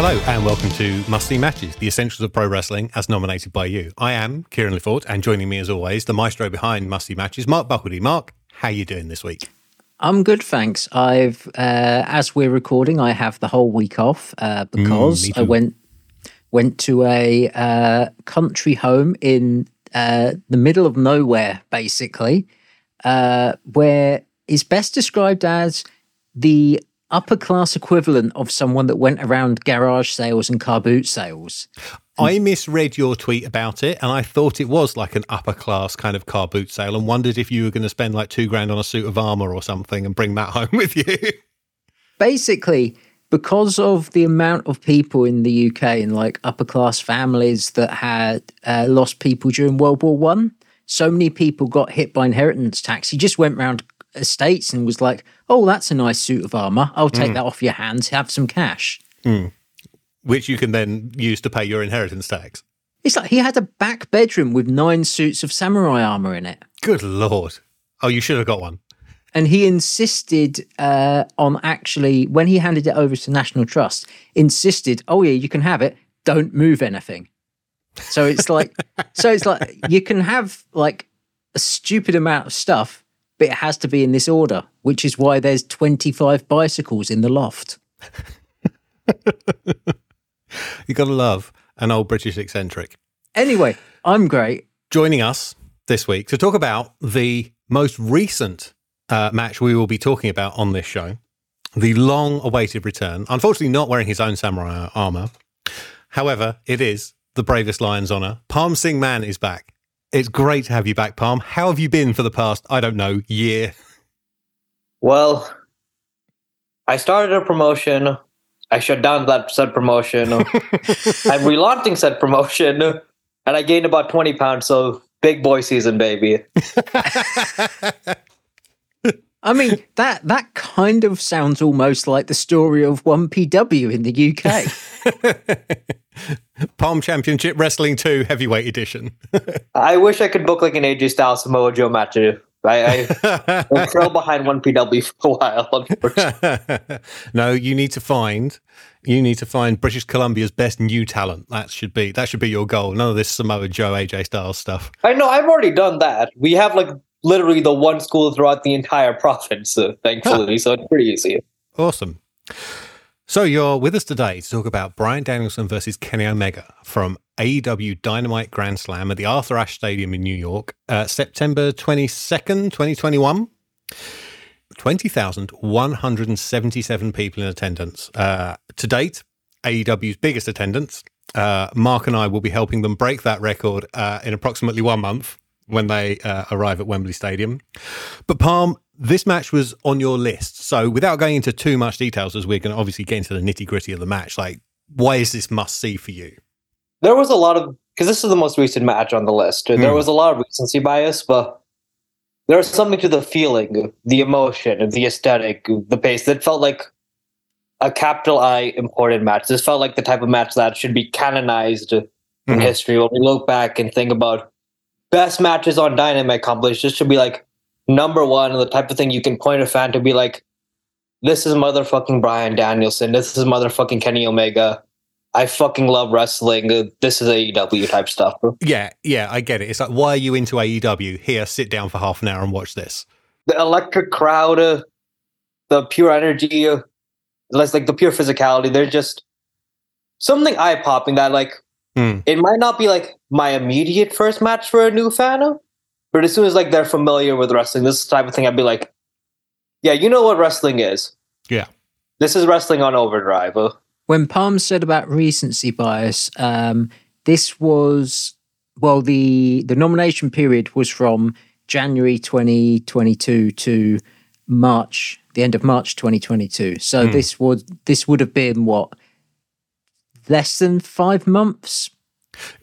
Hello and welcome to Must See Matches, the essentials of pro wrestling as nominated by you. I am Kieran LeForte, and joining me as always, the maestro behind Must See Matches, Mark Buckley. Mark, how are you doing this week? I'm good, thanks. I've, as we're recording, I have the whole week off because I went to a country home in the middle of nowhere, basically, where is best described as the upper-class equivalent of someone that went around garage sales and car boot sales. I misread your tweet about it, and I thought it was like an upper-class kind of car boot sale and wondered if you were going to spend like $2,000 on a suit of armour or something and bring that home with you. Basically, because of the amount of people in the UK and like upper-class families that had lost people during World War I, so many people got hit by inheritance tax. He just went round estates and was like, oh, that's a nice suit of armor, I'll take that off your hands, have some cash, which you can then use to pay your inheritance tax. It's like he had a back bedroom with 9 suits of samurai armor in it. Good lord. Oh, you should have got one. And he insisted on, actually, when he handed it over to National Trust, insisted, oh yeah, you can have it, don't move anything. So it's like you can have like a stupid amount of stuff, but it has to be in this order, which is why there's 25 bicycles in the loft. You got to love an old British eccentric. Anyway, I'm great. Joining us this week to talk about the most recent match we will be talking about on this show, the long-awaited return, unfortunately not wearing his own samurai armour. However, it is the bravest lion's honour. Parm Singh Mann is back. It's great to have you back, Parm. How have you been for the past, I don't know, year? Well, I started a promotion. I shut down that said promotion. I'm relaunching said promotion, and I gained about 20 pounds, so big boy season, baby. I mean, that kind of sounds almost like the story of 1PW in the UK. Palm Championship Wrestling 2 Heavyweight Edition. I wish I could book like an AJ Styles Samoa Joe match. I trail behind 1PW for a while, unfortunately. No, you need to find British Columbia's best new talent. That should be your goal. None of this Samoa Joe, AJ Styles stuff. I know, I've already done that. We have like literally the one school throughout the entire province, thankfully, so it's pretty easy. Awesome. So you're with us today to talk about Bryan Danielson versus Kenny Omega from AEW Dynamite Grand Slam at the Arthur Ashe Stadium in New York, September 22nd, 2021. 20,177 people in attendance. To date, AEW's biggest attendance. Mark and I will be helping them break that record in approximately 1 month, when they arrive at Wembley Stadium. But Parm, this match was on your list. So without going into too much details, as we're going to obviously get into the nitty gritty of the match, like, why is this must see for you? There was a lot of, because this is the most recent match on the list, there was a lot of recency bias, but there was something to the feeling, the emotion, the aesthetic, the pace that felt like a capital I important match. This felt like the type of match that should be canonized in history. When we look back and think about best matches on Dynamite accomplished, this should be like number one, and the type of thing you can point a fan to be like, this is motherfucking Bryan Danielson, this is motherfucking Kenny Omega, I fucking love wrestling, this is AEW type stuff. Yeah, I get it. It's like, why are you into AEW? Here, sit down for half an hour and watch this. The electric crowd, the pure energy, less like the pure physicality, they're just something eye-popping that like, it might not be like my immediate first match for a new fan, but as soon as like they're familiar with wrestling, this type of thing, I'd be like, yeah, you know what wrestling is. Yeah. This is wrestling on overdrive. When Parm said about recency bias, this was, well, the nomination period was from January 2022 to March, the end of March 2022. So this would have been what? Less than 5 months.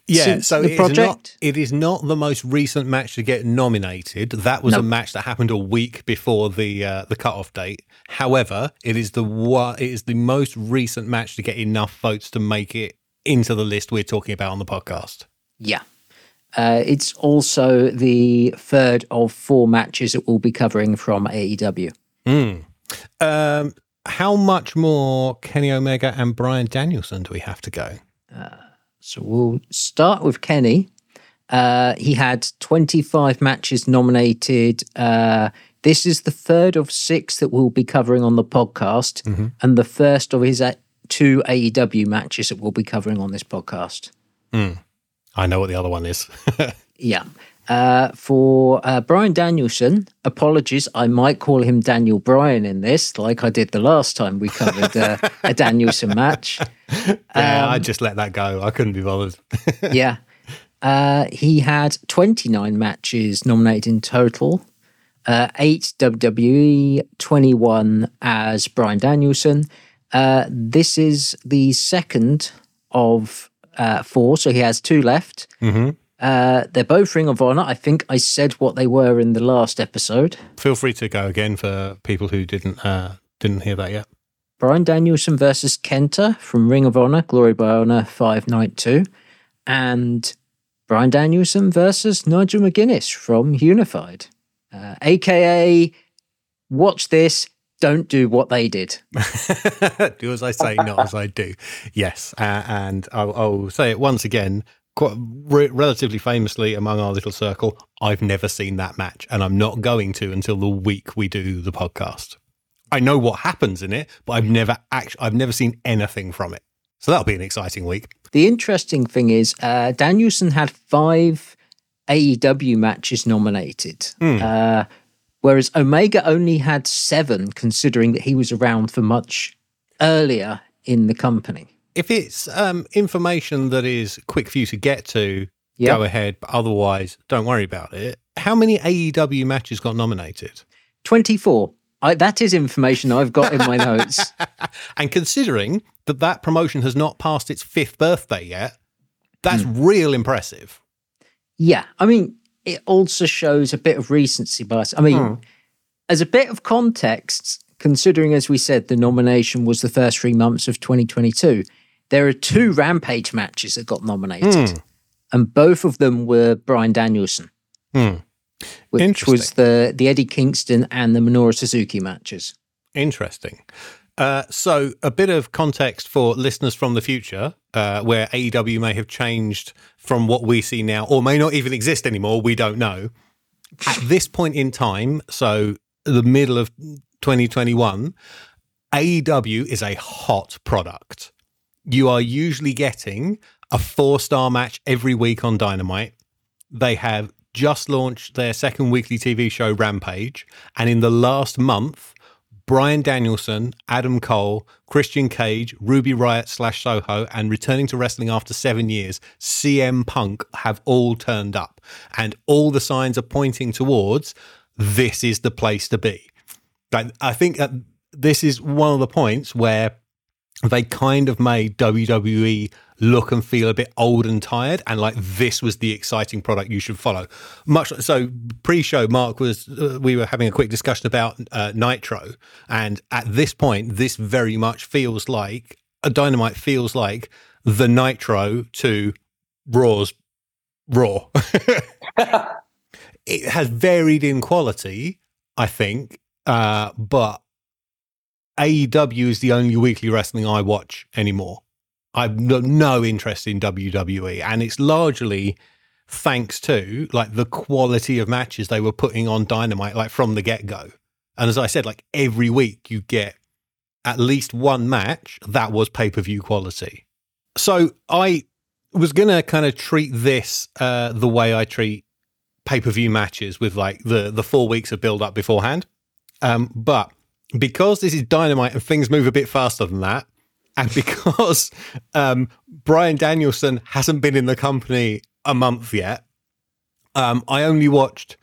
Yeah, so it is not the most recent match to get nominated. That was a match that happened a week before the cutoff date. However, it is the most recent match to get enough votes to make it into the list we're talking about on the podcast. Yeah, it's also the third of 4 matches that we'll be covering from AEW. how much more Kenny Omega and Bryan Danielson do we have to go? So we'll start with Kenny. He had 25 matches nominated. This is the third of six that we'll be covering on the podcast, mm-hmm. and the first of his two AEW matches that we'll be covering on this podcast. Mm. I know what the other one is. Yeah. For Bryan Danielson, apologies, I might call him Daniel Bryan in this, like I did the last time we covered a Danielson match. Yeah, I just let that go. I couldn't be bothered. Yeah. He had 29 matches nominated in total, 8 WWE, 21 as Bryan Danielson. This is the second of 4, so he has 2 left. Mm-hmm. They're both Ring of Honor. I think I said what they were in the last episode. Feel free to go again for people who didn't hear that yet. Bryan Danielson versus Kenta from Ring of Honor, Glory by Honor 5 Night 2, and Bryan Danielson versus Nigel McGuinness from Unified, aka watch this. Don't do what they did. Do as I say, not as I do. Yes, and I'll say it once again. Quite relatively famously among our little circle, I've never seen that match, and I'm not going to until the week we do the podcast. I know what happens in it, but I've never seen anything from it. So that'll be an exciting week. The interesting thing is, Danielson had 5 AEW matches nominated, whereas Omega only had 7, considering that he was around for much earlier in the company. If it's information that is quick for you to get to, Go ahead. But otherwise, don't worry about it. How many AEW matches got nominated? 24. That is information I've got in my notes. And considering that promotion has not passed its 5th birthday yet, that's real impressive. Yeah. I mean, it also shows a bit of recency bias. I mean, as a bit of context, considering, as we said, the nomination was the first 3 months of 2022, there are 2 Rampage matches that got nominated, and both of them were Bryan Danielson, which was the Eddie Kingston and the Minoru Suzuki matches. Interesting. So a bit of context for listeners from the future, where AEW may have changed from what we see now, or may not even exist anymore, we don't know. At this point in time, so the middle of 2021, AEW is a hot product. You are usually getting a 4-star match every week on Dynamite. They have just launched their second weekly TV show, Rampage. And in the last month, Bryan Danielson, Adam Cole, Christian Cage, Ruby Riott /Soho, and returning to wrestling after 7 years, CM Punk have all turned up. And all the signs are pointing towards this is the place to be. I think that this is one of the points where they kind of made WWE look and feel a bit old and tired, and like this was the exciting product you should follow. Much so, pre-show, Mark was we were having a quick discussion about Nitro, and at this point, this very much feels like Dynamite feels like the Nitro to Raw's Raw. It has varied in quality, I think, but AEW is the only weekly wrestling I watch anymore. I've no interest in WWE, and it's largely thanks to like the quality of matches they were putting on Dynamite, like from the get-go. And as I said, like every week you get at least one match that was pay-per-view quality. So I was going to kind of treat this the way I treat pay-per-view matches with like the 4 weeks of build-up beforehand. But because this is Dynamite and things move a bit faster than that, and because Bryan Danielson hasn't been in the company a month yet, I only watched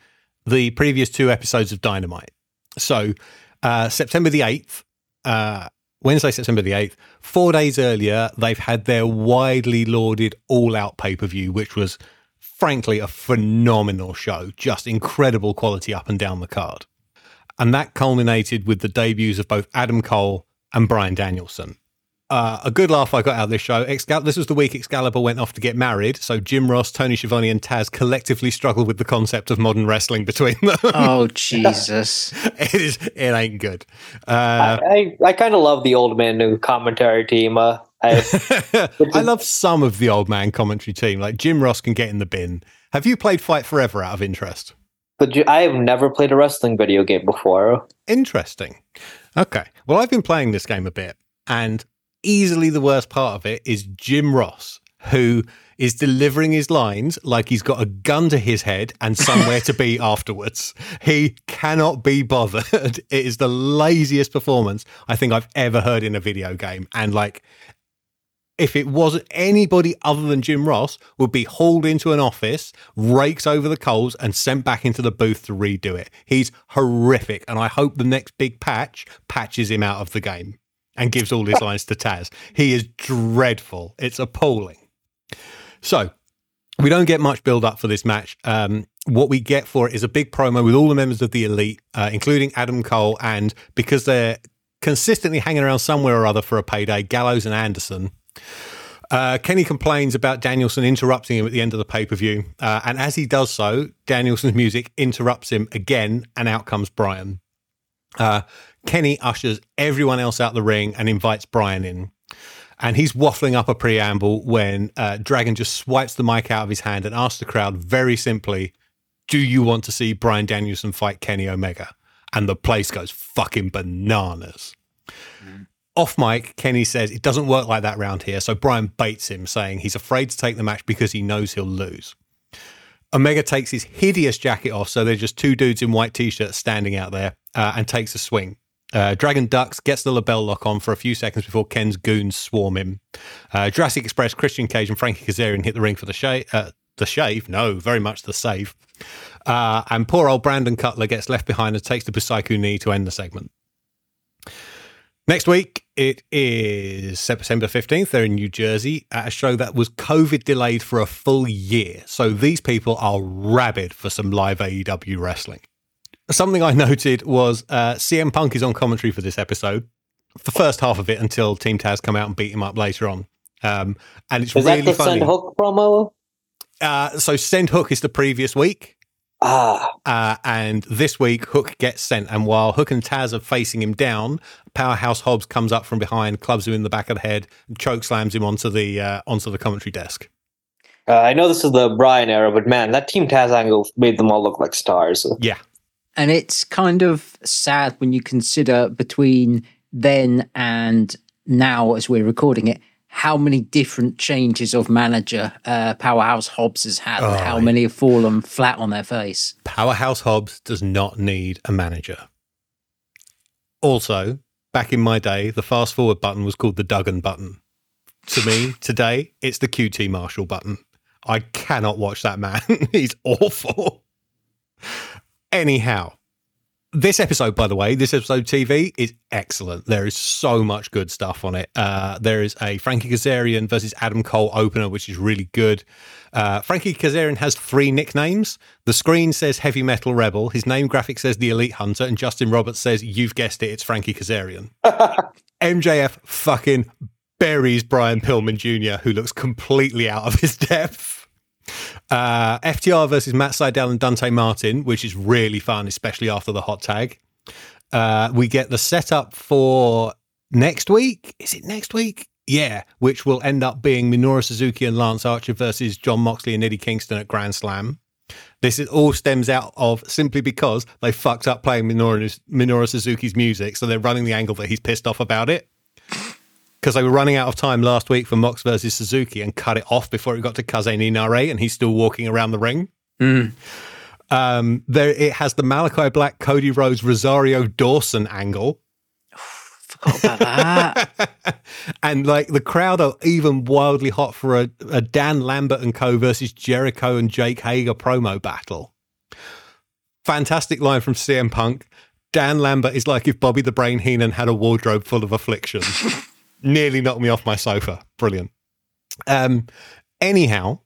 the previous 2 episodes of Dynamite. So September the 8th, Wednesday, September the 8th, 4 days earlier, they've had their widely lauded All Out pay-per-view, which was frankly a phenomenal show, just incredible quality up and down the card. And that culminated with the debuts of both Adam Cole and Bryan Danielson. A good laugh I got out of this show. This was the week Excalibur went off to get married, so Jim Ross, Tony Schiavone and Taz collectively struggled with the concept of modern wrestling between them. Oh, Jesus. It ain't good. I kind of love the old man new commentary team. I love some of the old man commentary team. Like, Jim Ross can get in the bin. Have you played Fight Forever out of interest? I have never played a wrestling video game before. Interesting. Okay. Well, I've been playing this game a bit, and easily the worst part of it is Jim Ross, who is delivering his lines like he's got a gun to his head and somewhere to be afterwards. He cannot be bothered. It is the laziest performance I think I've ever heard in a video game. And like, if it wasn't anybody other than Jim Ross, would be hauled into an office, raked over the coals and sent back into the booth to redo it. He's horrific. And I hope the next big patch patches him out of the game and gives all his lines to Taz. He is dreadful. It's appalling. So, we don't get much build-up for this match. What we get for it is a big promo with all the members of the Elite, including Adam Cole, and because they're consistently hanging around somewhere or other for a payday, Gallows and Anderson. Kenny complains about Danielson interrupting him at the end of the pay-per-view, and as he does so, Danielson's music interrupts him again, and out comes Bryan. Kenny ushers everyone else out the ring and invites Bryan in. And he's waffling up a preamble when Dragon just swipes the mic out of his hand and asks the crowd very simply, do you want to see Bryan Danielson fight Kenny Omega? And the place goes fucking bananas. Mm. Off mic, Kenny says it doesn't work like that round here. So Bryan baits him, saying he's afraid to take the match because he knows he'll lose. Omega takes his hideous jacket off, so they're just two dudes in white T-shirts standing out there, and takes a swing. Dragon ducks, gets the label lock on for a few seconds before Ken's goons swarm him. Jurassic Express, Christian Cage and Frankie Kazarian hit the ring for the shave. No, very much the save. And poor old Brandon Cutler gets left behind and takes the Busaiku knee to end the segment. Next week, it is September 15th. They're in New Jersey at a show that was COVID delayed for a full year. So these people are rabid for some live AEW wrestling. Something I noted was CM Punk is on commentary for this episode, for the first half of it until Team Taz come out and beat him up later on. And it's really funny. Is that the Send Hook promo? So Send Hook is the previous week. And this week, Hook gets sent. And while Hook and Taz are facing him down, Powerhouse Hobbs comes up from behind, clubs him in the back of the head, and choke slams him onto the commentary desk. I know this is the Bryan era, but man, that Team Taz angle made them all look like stars. Yeah. And it's kind of sad when you consider between then and now, as we're recording it, how many different changes of manager Powerhouse Hobbs has had, and how many have fallen flat on their face. Powerhouse Hobbs does not need a manager. Also, back in my day, the fast forward button was called the Duggan button. To me, today, it's the QT Marshall button. I cannot watch that man. He's awful. Anyhow, this episode TV is excellent. There is so much good stuff on it. There is a Frankie Kazarian versus Adam Cole opener, which is really good. Frankie Kazarian has three nicknames. The screen says Heavy Metal Rebel. His name graphic says The Elite Hunter. And Justin Roberts says, you've guessed it, it's Frankie Kazarian. MJF fucking buries Brian Pillman Jr., who looks completely out of his depth. FTR versus Matt Sydal and Dante Martin, which is really fun, especially after the hot tag. We get the setup for next week. Is it next week? Yeah, which will end up being Minoru Suzuki and Lance Archer versus Jon Moxley and Eddie Kingston at Grand Slam. This is all stems out of simply because they fucked up playing Minoru Suzuki's music, so they're running the angle that he's pissed off about it. Because they were running out of time last week for Mox versus Suzuki and cut it off before it got to Kaze Ninare, and he's still walking around the ring. Mm. There, it has the Malachi Black, Cody Rhodes, Rosario Dawson angle. Oh, forgot about that. And like the crowd are even wildly hot for a Dan Lambert and co versus Jericho and Jake Hager promo battle. Fantastic line from CM Punk. Dan Lambert is like if Bobby the Brain Heenan had a wardrobe full of afflictions. Nearly knocked me off my sofa. Brilliant. Anyhow,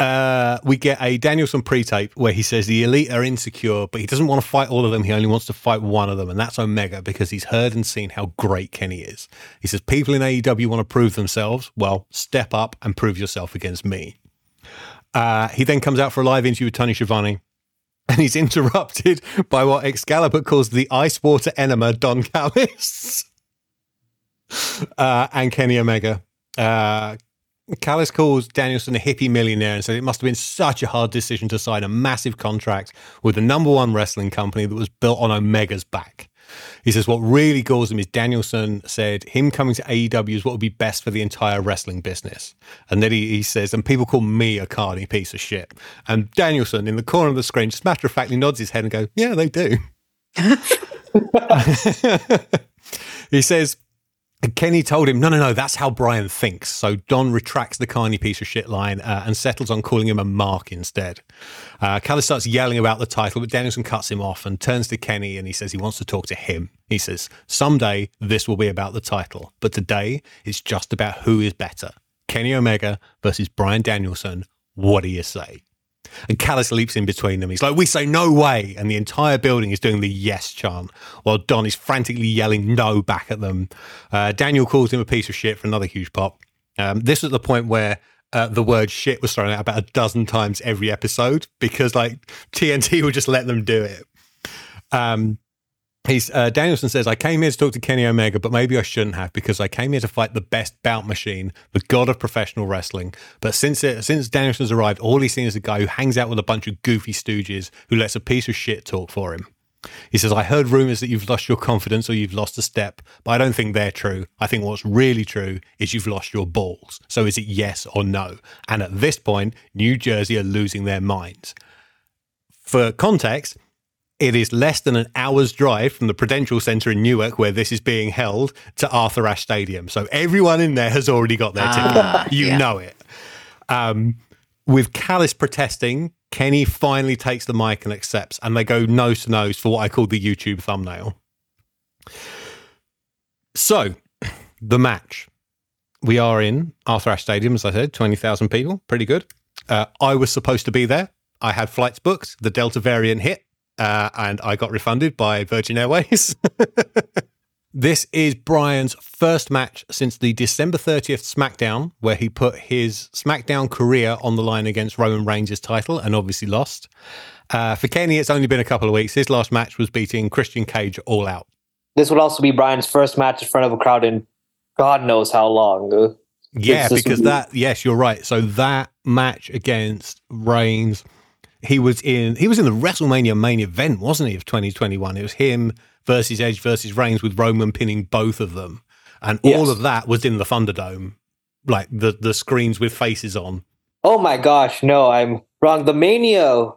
We get a Danielson pre-tape where he says the Elite are insecure, but he doesn't want to fight all of them. He only wants to fight one of them, and that's Omega, because he's heard and seen how great Kenny is. He says, people in AEW want to prove themselves. Well, step up and prove yourself against me. He then comes out for a live interview with Tony Schiavone, and he's interrupted by what Excalibur calls the ice water enema, Don Callis, and Kenny Omega. Callis calls Danielson a hippie millionaire and says it must have been such a hard decision to sign a massive contract with the number one wrestling company that was built on Omega's back. He says what really galls him is Danielson said him coming to AEW is what would be best for the entire wrestling business. And then he says, and people call me a carny piece of shit. And Danielson in the corner of the screen, just matter of factly nods his head and goes, yeah, they do. He says, and Kenny told him, no, that's how Bryan thinks. So Don retracts the carny piece of shit line and settles on calling him a mark instead. Callis starts yelling about the title, but Danielson cuts him off and turns to Kenny, and he says he wants to talk to him. He says, someday this will be about the title, but today it's just about who is better. Kenny Omega versus Bryan Danielson. What do you say? And Callis leaps in between them. He's like, we say no way. And the entire building is doing the yes chant while Don is frantically yelling no back at them. Daniel calls him a piece of shit for another huge pop. This was the point where the word shit was thrown out about 12 times every episode because like TNT would just let them do it. Danielson says, I came here to talk to Kenny Omega, but maybe I shouldn't have because I came here to fight the best bout machine, the god of professional wrestling. But since Danielson's arrived, all he's seen is a guy who hangs out with a bunch of goofy stooges who lets a piece of shit talk for him. He says, I heard rumors that you've lost your confidence or you've lost a step, but I don't think they're true. I think what's really true is you've lost your balls. So is it yes or no? And at this point, New Jersey are losing their minds. For context, it is less than an hour's drive from the Prudential Centre in Newark, where this is being held, to Arthur Ashe Stadium. So everyone in there has already got their ticket. Know it. With Callis protesting, Kenny finally takes the mic and accepts, and they go nose to nose for what I call the YouTube thumbnail. So, the match. We are in Arthur Ashe Stadium, as I said, 20,000 people. Pretty good. I was supposed to be there. I had flights booked. The Delta variant hit. And I got refunded by Virgin Airways. This is Bryan's first match since the December 30th SmackDown, where he put his SmackDown career on the line against Roman Reigns' title and obviously lost. For Kenny, it's only been a couple of weeks. His last match was beating Christian Cage All Out. This will also be Bryan's first match in front of a crowd in God knows how long. Yeah, because yes, you're right. So that match against Reigns... He was in the WrestleMania main event, wasn't he, of 2021? It was him versus Edge versus Reigns with Roman pinning both of them. And all of that was in the Thunderdome, like the screens with faces on. Oh my gosh, no, I'm wrong. The Mania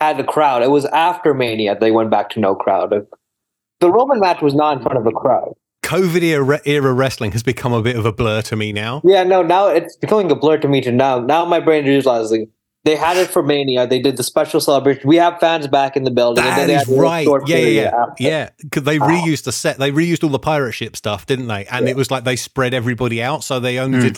had a crowd. It was after Mania they went back to no crowd. The Roman match was not in front of a crowd. COVID era wrestling has become a bit of a blur to me now. Yeah, no, now it's becoming a blur to me too. Now my brain is realizing they had it for Mania. They did the special celebration. We have fans back in the building. That and then is they had right. Yeah. Because they reused the set. They reused all the pirate ship stuff, didn't they? And it was like they spread everybody out. So they only did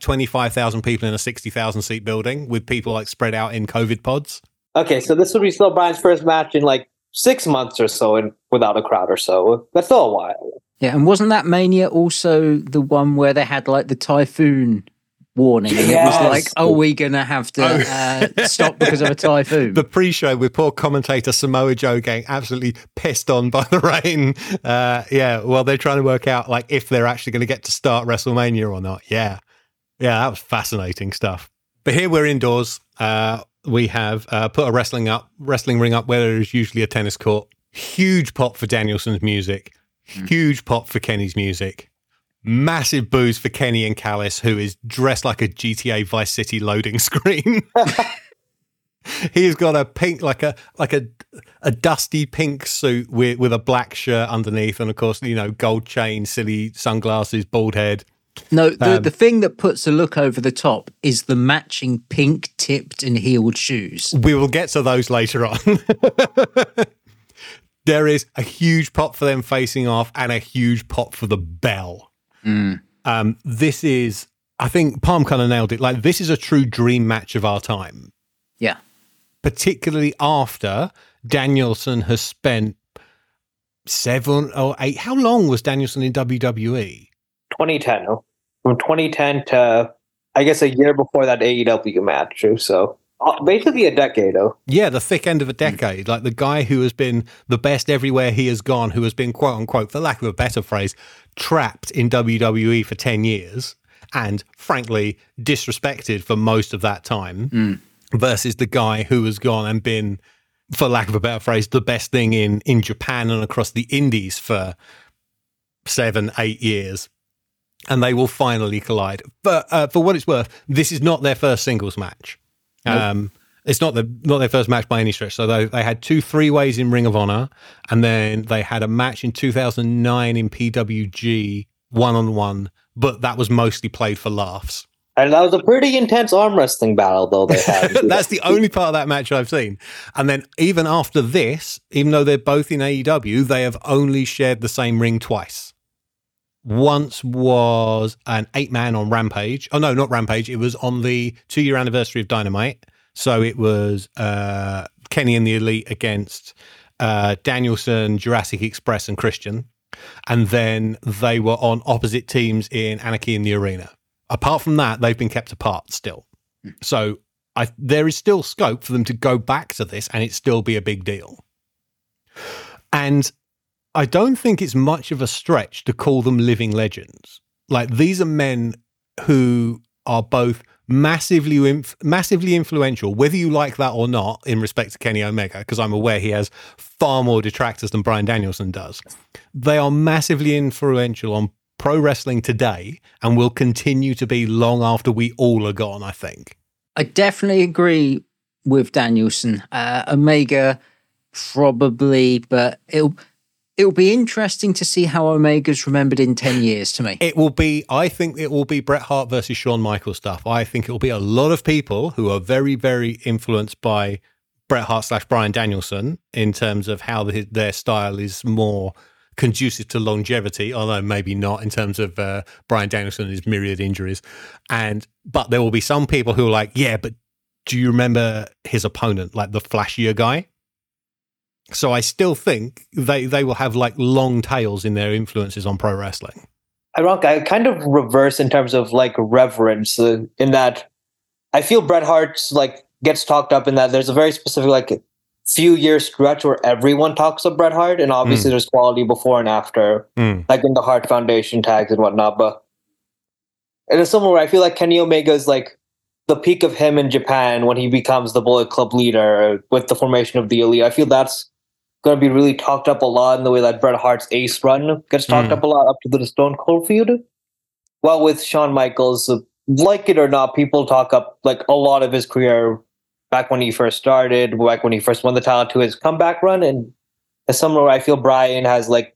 25,000 people in a 60,000 seat building with people like spread out in COVID pods. Okay, so this would be still Bryan's first match in like 6 months or so, and without a crowd or so. That's still a while. Yeah, and wasn't that Mania also the one where they had like the typhoon warning? Yes. It was like, oh, we're gonna have to stop because of a typhoon. The pre-show with poor commentator Samoa Joe getting absolutely pissed on by the rain. Well, they're trying to work out like if they're actually going to get to start WrestleMania or not. That was fascinating stuff. But here we're indoors. We have put a wrestling ring up where there is usually a tennis court. Huge pop for Danielson's music, huge pop for Kenny's music. Massive booze for Kenny and Callis, who is dressed like a GTA Vice City loading screen. He's got a pink, like a dusty pink suit with a black shirt underneath, and of course, you know, gold chain, silly sunglasses, bald head. No, the thing that puts a look over the top is the matching pink tipped and heeled shoes. We will get to those later on. There is a huge pop for them facing off and a huge pop for the bell. This is I think Parm kind of nailed it. Like, this is a true dream match of our time. Yeah. Particularly after Danielson has spent 7 or 8. How long was Danielson in WWE? 2010. From 2010 to, I guess, a year before that AEW match. So basically a decade. Yeah, the thick end of a decade. Like, the guy who has been the best everywhere he has gone, who has been, quote unquote, for lack of a better phrase, trapped in WWE for 10 years. And frankly, disrespected for most of that time, versus the guy who has gone and been, for lack of a better phrase, the best thing in Japan and across the Indies for 7, 8 years. And they will finally collide. But for what it's worth, this is not their first singles match. Nope. It's not their first match by any stretch. So they had 2 3-ways in Ring of Honor, and then they had a match in 2009 in PWG, 1-on-1. But that was mostly played for laughs. And that was a pretty intense arm wrestling battle, though, they had. That's the only part of that match I've seen. And then even after this, even though they're both in AEW, they have only shared the same ring twice. Once was an 8-man on Rampage. Oh, no, not Rampage. It was on the 2-year anniversary of Dynamite. So it was Kenny and the Elite against Danielson, Jurassic Express, and Christian. And then they were on opposite teams in Anarchy in the Arena. Apart from that, they've been kept apart still. So there is still scope for them to go back to this and it still be a big deal. And I don't think it's much of a stretch to call them living legends. Like, these are men who are both massively influential, whether you like that or not, in respect to Kenny Omega, because I'm aware he has far more detractors than Bryan Danielson does. They are massively influential on pro wrestling today and will continue to be long after we all are gone, I think. I definitely agree with Danielson. Omega, probably, but it'll be interesting to see how Omega's remembered in 10 years to me. I think it will be Bret Hart versus Shawn Michaels stuff. I think it will be a lot of people who are very, very influenced by Bret Hart / Bryan Danielson in terms of how their style is more conducive to longevity, although maybe not in terms of Bryan Danielson and his myriad injuries. But there will be some people who are like, yeah, but do you remember his opponent, like the flashier guy? So I still think they will have, like, long tails in their influences on pro wrestling. I kind of reverse in terms of, like, reverence in that I feel Bret Hart's, like, gets talked up in that there's a very specific, like, few-year stretch where everyone talks of Bret Hart, and obviously there's quality before and after, like in the Hart Foundation tags and whatnot, but in a similar way, I feel like Kenny Omega's, like, the peak of him in Japan when he becomes the Bullet Club leader with the formation of the Elite. I feel that's going to be really talked up a lot in the way that Bret Hart's Ace run gets talked up a lot up to the Stone Cold feud. Well, with Shawn Michaels, like it or not, people talk up like a lot of his career back when he first started, back when he first won the title to his comeback run. And as somewhere I feel Bryan has like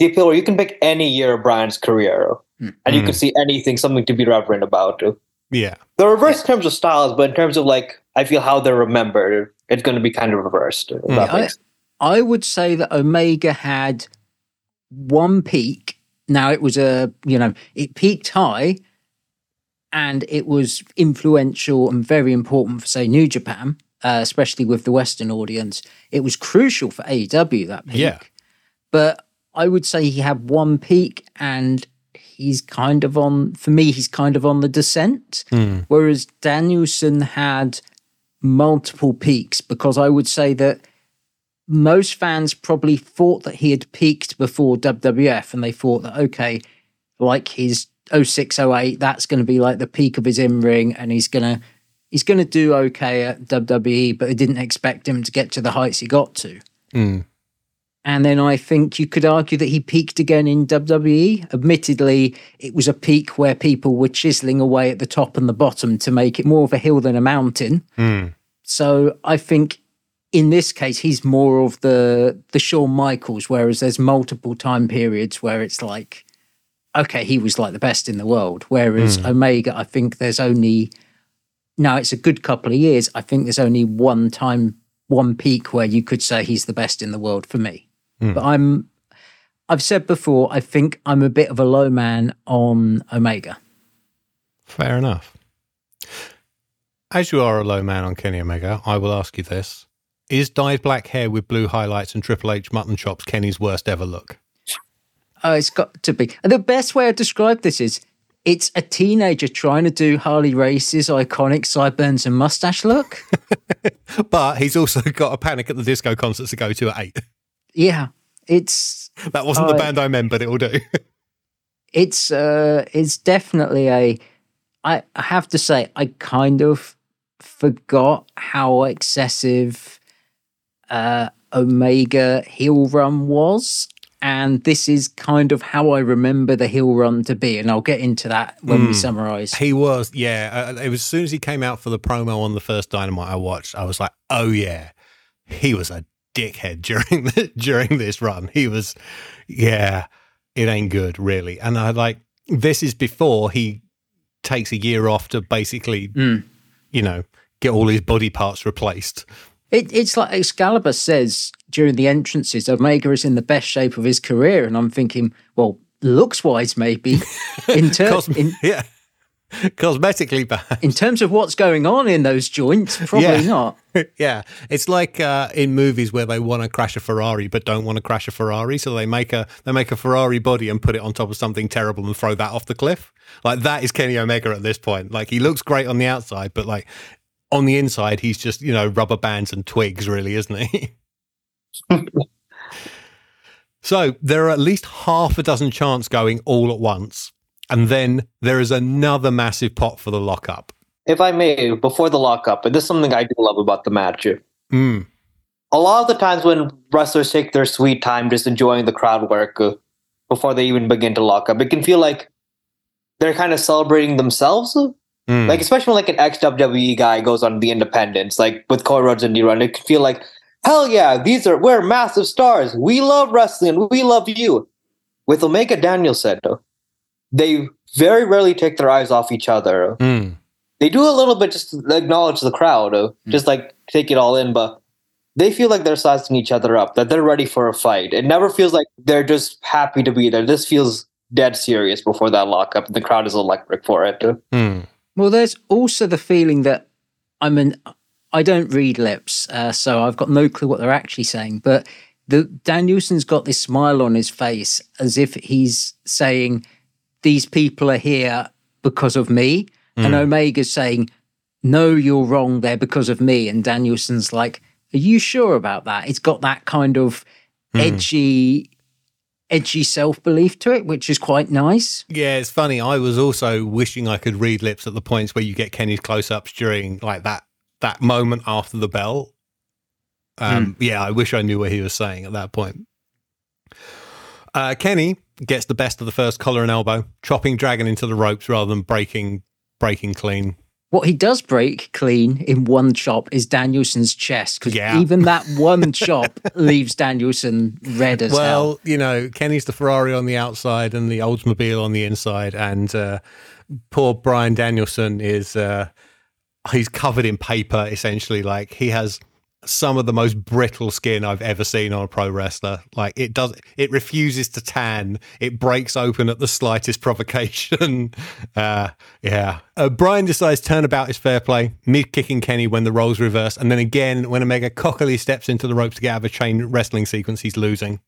the appeal where you can pick any year of Bryan's career and you can see something to be reverent about. Yeah. The reverse in terms of styles, but in terms of like, I feel how they're remembered, it's going to be kind of reversed. I would say that Omega had one peak. Now it was it peaked high and it was influential and very important for, say, New Japan, especially with the Western audience. It was crucial for AEW, that peak. Yeah. But I would say he had one peak and he's kind of on the descent. Whereas Danielson had multiple peaks because I would say that most fans probably thought that he had peaked before WWF and they thought that, okay, like his 06, 08, that's going to be like the peak of his in-ring and he's going to do okay at WWE, but they didn't expect him to get to the heights he got to. And then I think you could argue that he peaked again in WWE. Admittedly, it was a peak where people were chiseling away at the top and the bottom to make it more of a hill than a mountain. So I think in this case, he's more of the Shawn Michaels, whereas there's multiple time periods where it's like, okay, he was like the best in the world. Whereas Omega, I think there's only, now it's a good couple of years, I think there's only one peak where you could say he's the best in the world for me. But I've said before, I think I'm a bit of a low man on Omega. Fair enough. As you are a low man on Kenny Omega, I will ask you this. Is dyed black hair with blue highlights and Triple H mutton chops Kenny's worst ever look? Oh, it's got to be. And the best way I describe this is it's a teenager trying to do Harley Race's iconic sideburns and mustache look. But he's also got a Panic at the Disco concerts to go to at 8. Yeah, it's... That wasn't the band I meant, but it'll do. It's definitely a... I have to say, I kind of forgot how excessive Omega heel run was, and this is kind of how I remember the heel run to be, and I'll get into that when we summarize. He was, yeah, it was as soon as he came out for the promo on the first Dynamite I watched, I was like, oh yeah, he was a dickhead during this run. He was, yeah, it ain't good really. And I like, this is before he takes a year off to basically you know, get all his body parts replaced. It's like Excalibur says during the entrances, Omega is in the best shape of his career, and I'm thinking, well, looks-wise maybe, in terms, yeah, cosmetically bad. In terms of what's going on in those joints, probably not. Yeah, it's like in movies where they want to crash a Ferrari but don't want to crash a Ferrari, so they make a Ferrari body and put it on top of something terrible and throw that off the cliff. Like that is Kenny Omega at this point. Like he looks great on the outside, but like. On the inside, he's just, you know, rubber bands and twigs, really, isn't he? So there are at least half a dozen chants going all at once. And then there is another massive pot for the lockup. If I may, before the lockup, and this is something I do love about the match. A lot of the times when wrestlers take their sweet time just enjoying the crowd work before they even begin to lock up, it can feel like they're kind of celebrating themselves. Like, especially when, like, an ex-WWE guy goes on the independents, like, with Cody Rhodes and D-Run, it can feel like, hell yeah, we're massive stars. We love wrestling. We love you. With Omega Danielson, they very rarely take their eyes off each other. They do a little bit just to acknowledge the crowd, just, like, take it all in, but they feel like they're sizing each other up, that they're ready for a fight. It never feels like they're just happy to be there. This feels dead serious before that lockup, and the crowd is electric for it. Well, there's also the feeling that I don't read lips, so I've got no clue what they're actually saying. But Danielson's got this smile on his face as if he's saying, these people are here because of me. And Omega's saying, no, you're wrong, they're because of me. And Danielson's like, are you sure about that? It's got that kind of edgy self-belief to it, which is quite nice. Yeah, it's funny. I was also wishing I could read lips at the points where you get Kenny's close-ups during like that moment after the bell. Yeah, I wish I knew what he was saying at that point. Kenny gets the best of the first collar and elbow, chopping Dragon into the ropes rather than breaking clean. What he does break clean in one chop is Danielson's chest, because even that one chop leaves Danielson red as hell. Well, you know, Kenny's the Ferrari on the outside and the Oldsmobile on the inside, and poor Bryan Danielson is he's covered in paper, essentially. Like, he has some of the most brittle skin I've ever seen on a pro wrestler. Like, it refuses to tan. It breaks open at the slightest provocation. Bryan decides turnabout is fair play, mid-kicking Kenny when the roles reverse, and then again when Omega cockily steps into the ropes to get out of a chain wrestling sequence he's losing.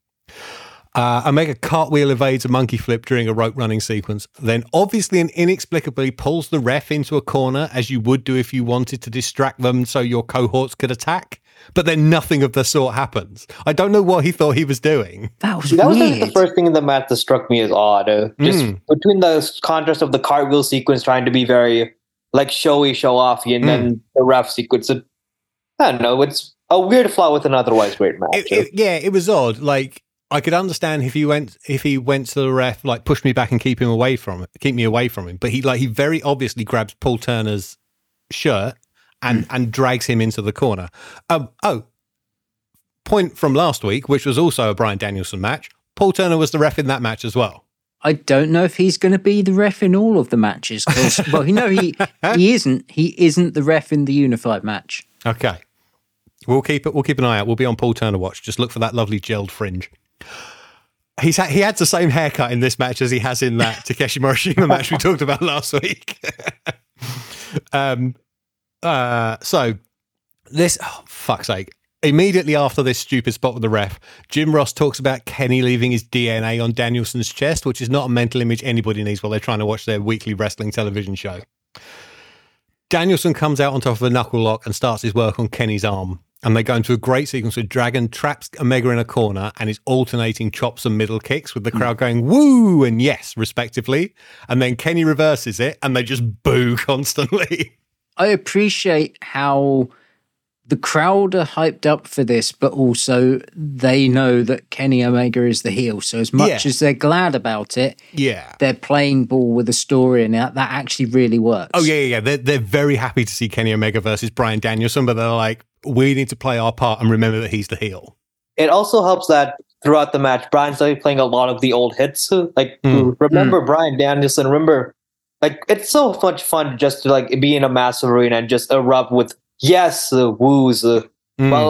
Omega cartwheel evades a monkey flip during a rope running sequence, then obviously and inexplicably pulls the ref into a corner, as you would do if you wanted to distract them so your cohorts could attack. But then nothing of the sort happens. I don't know what he thought he was doing. That was like the first thing in the match that struck me as odd. Just between the contrast of the cartwheel sequence trying to be very like showy, show-offy, and then the ref sequence. I don't know. It's a weird flaw with an otherwise great match. It was odd. Like, I could understand if he went to the ref, like, push me back and keep me away from him. But he very obviously grabs Paul Turner's shirt and drags him into the corner. Point from last week, which was also a Bryan Danielson match. Paul Turner was the ref in that match as well. I don't know if he's going to be the ref in all of the matches. Well, he isn't. He isn't the ref in the unified match. Okay, we'll keep an eye out. We'll be on Paul Turner watch. Just look for that lovely gelled fringe. He had the same haircut in this match as he has in that Takeshi Morishima match we talked about last week. So this, oh, fuck's sake. Immediately after this stupid spot with the ref, Jim Ross talks about Kenny leaving his DNA on Danielson's chest, which is not a mental image anybody needs while they're trying to watch their weekly wrestling television show. Danielson comes out on top of a knuckle lock and starts his work on Kenny's arm. And they go into a great sequence where Dragon traps Omega in a corner and is alternating chops and middle kicks with the crowd going, woo, and yes, respectively. And then Kenny reverses it and they just boo constantly. I appreciate how the crowd are hyped up for this, but also they know that Kenny Omega is the heel. So as much as they're glad about it, they're playing ball with a story, and that actually really works. Oh, yeah. They're very happy to see Kenny Omega versus Bryan Danielson, but they're like, we need to play our part and remember that he's the heel. It also helps that throughout the match, Bryan's only playing a lot of the old hits. Like, remember Bryan Danielson, remember... Like, it's so much fun just to, like, be in a massive arena and just erupt with... woos. Well,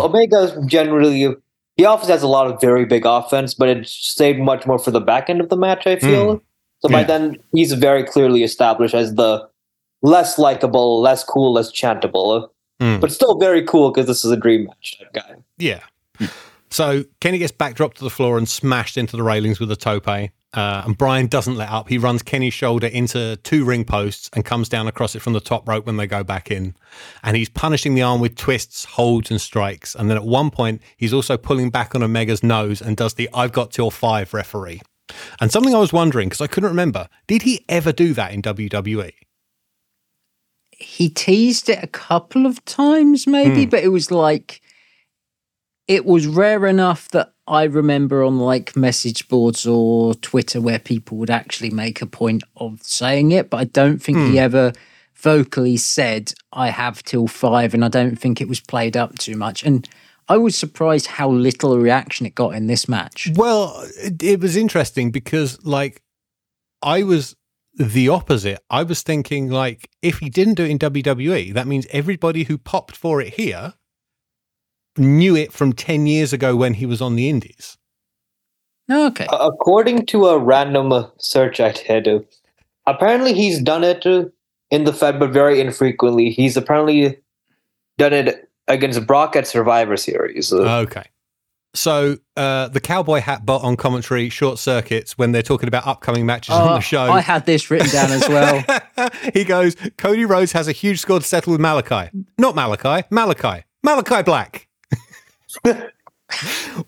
Omega generally, the offense has a lot of very big offense, but it saved much more for the back end of the match, I feel. So by then, he's very clearly established as the less likable, less cool, less chantable, but still very cool because this is a dream match type guy. Yeah. So Kenny gets backdropped to the floor and smashed into the railings with a tope. And Bryan doesn't let up. He runs Kenny's shoulder into two ring posts and comes down across it from the top rope when they go back in. And he's punishing the arm with twists, holds, and strikes. And then at one point, he's also pulling back on Omega's nose and does the I've got till 5 referee. And something I was wondering, because I couldn't remember, did he ever do that in WWE? He teased it a couple of times, maybe, but it was like... It was rare enough that I remember on like message boards or Twitter where people would actually make a point of saying it, but I don't think he ever vocally said, I have till 5, and I don't think it was played up too much. And I was surprised how little reaction it got in this match. Well, it was interesting because like I was the opposite. I was thinking like if he didn't do it in WWE, that means everybody who popped for it here knew it from 10 years ago when he was on the indies. Okay. According to a random search I did, apparently he's done it in the Fed, but very infrequently. He's apparently done it against Brock at Survivor Series. Okay. So the cowboy hat bot on commentary short circuits when they're talking about upcoming matches on the show. I had this written down as well. He goes, Cody Rhodes has a huge score to settle with Malachi. Not Malachi, Malachi Black.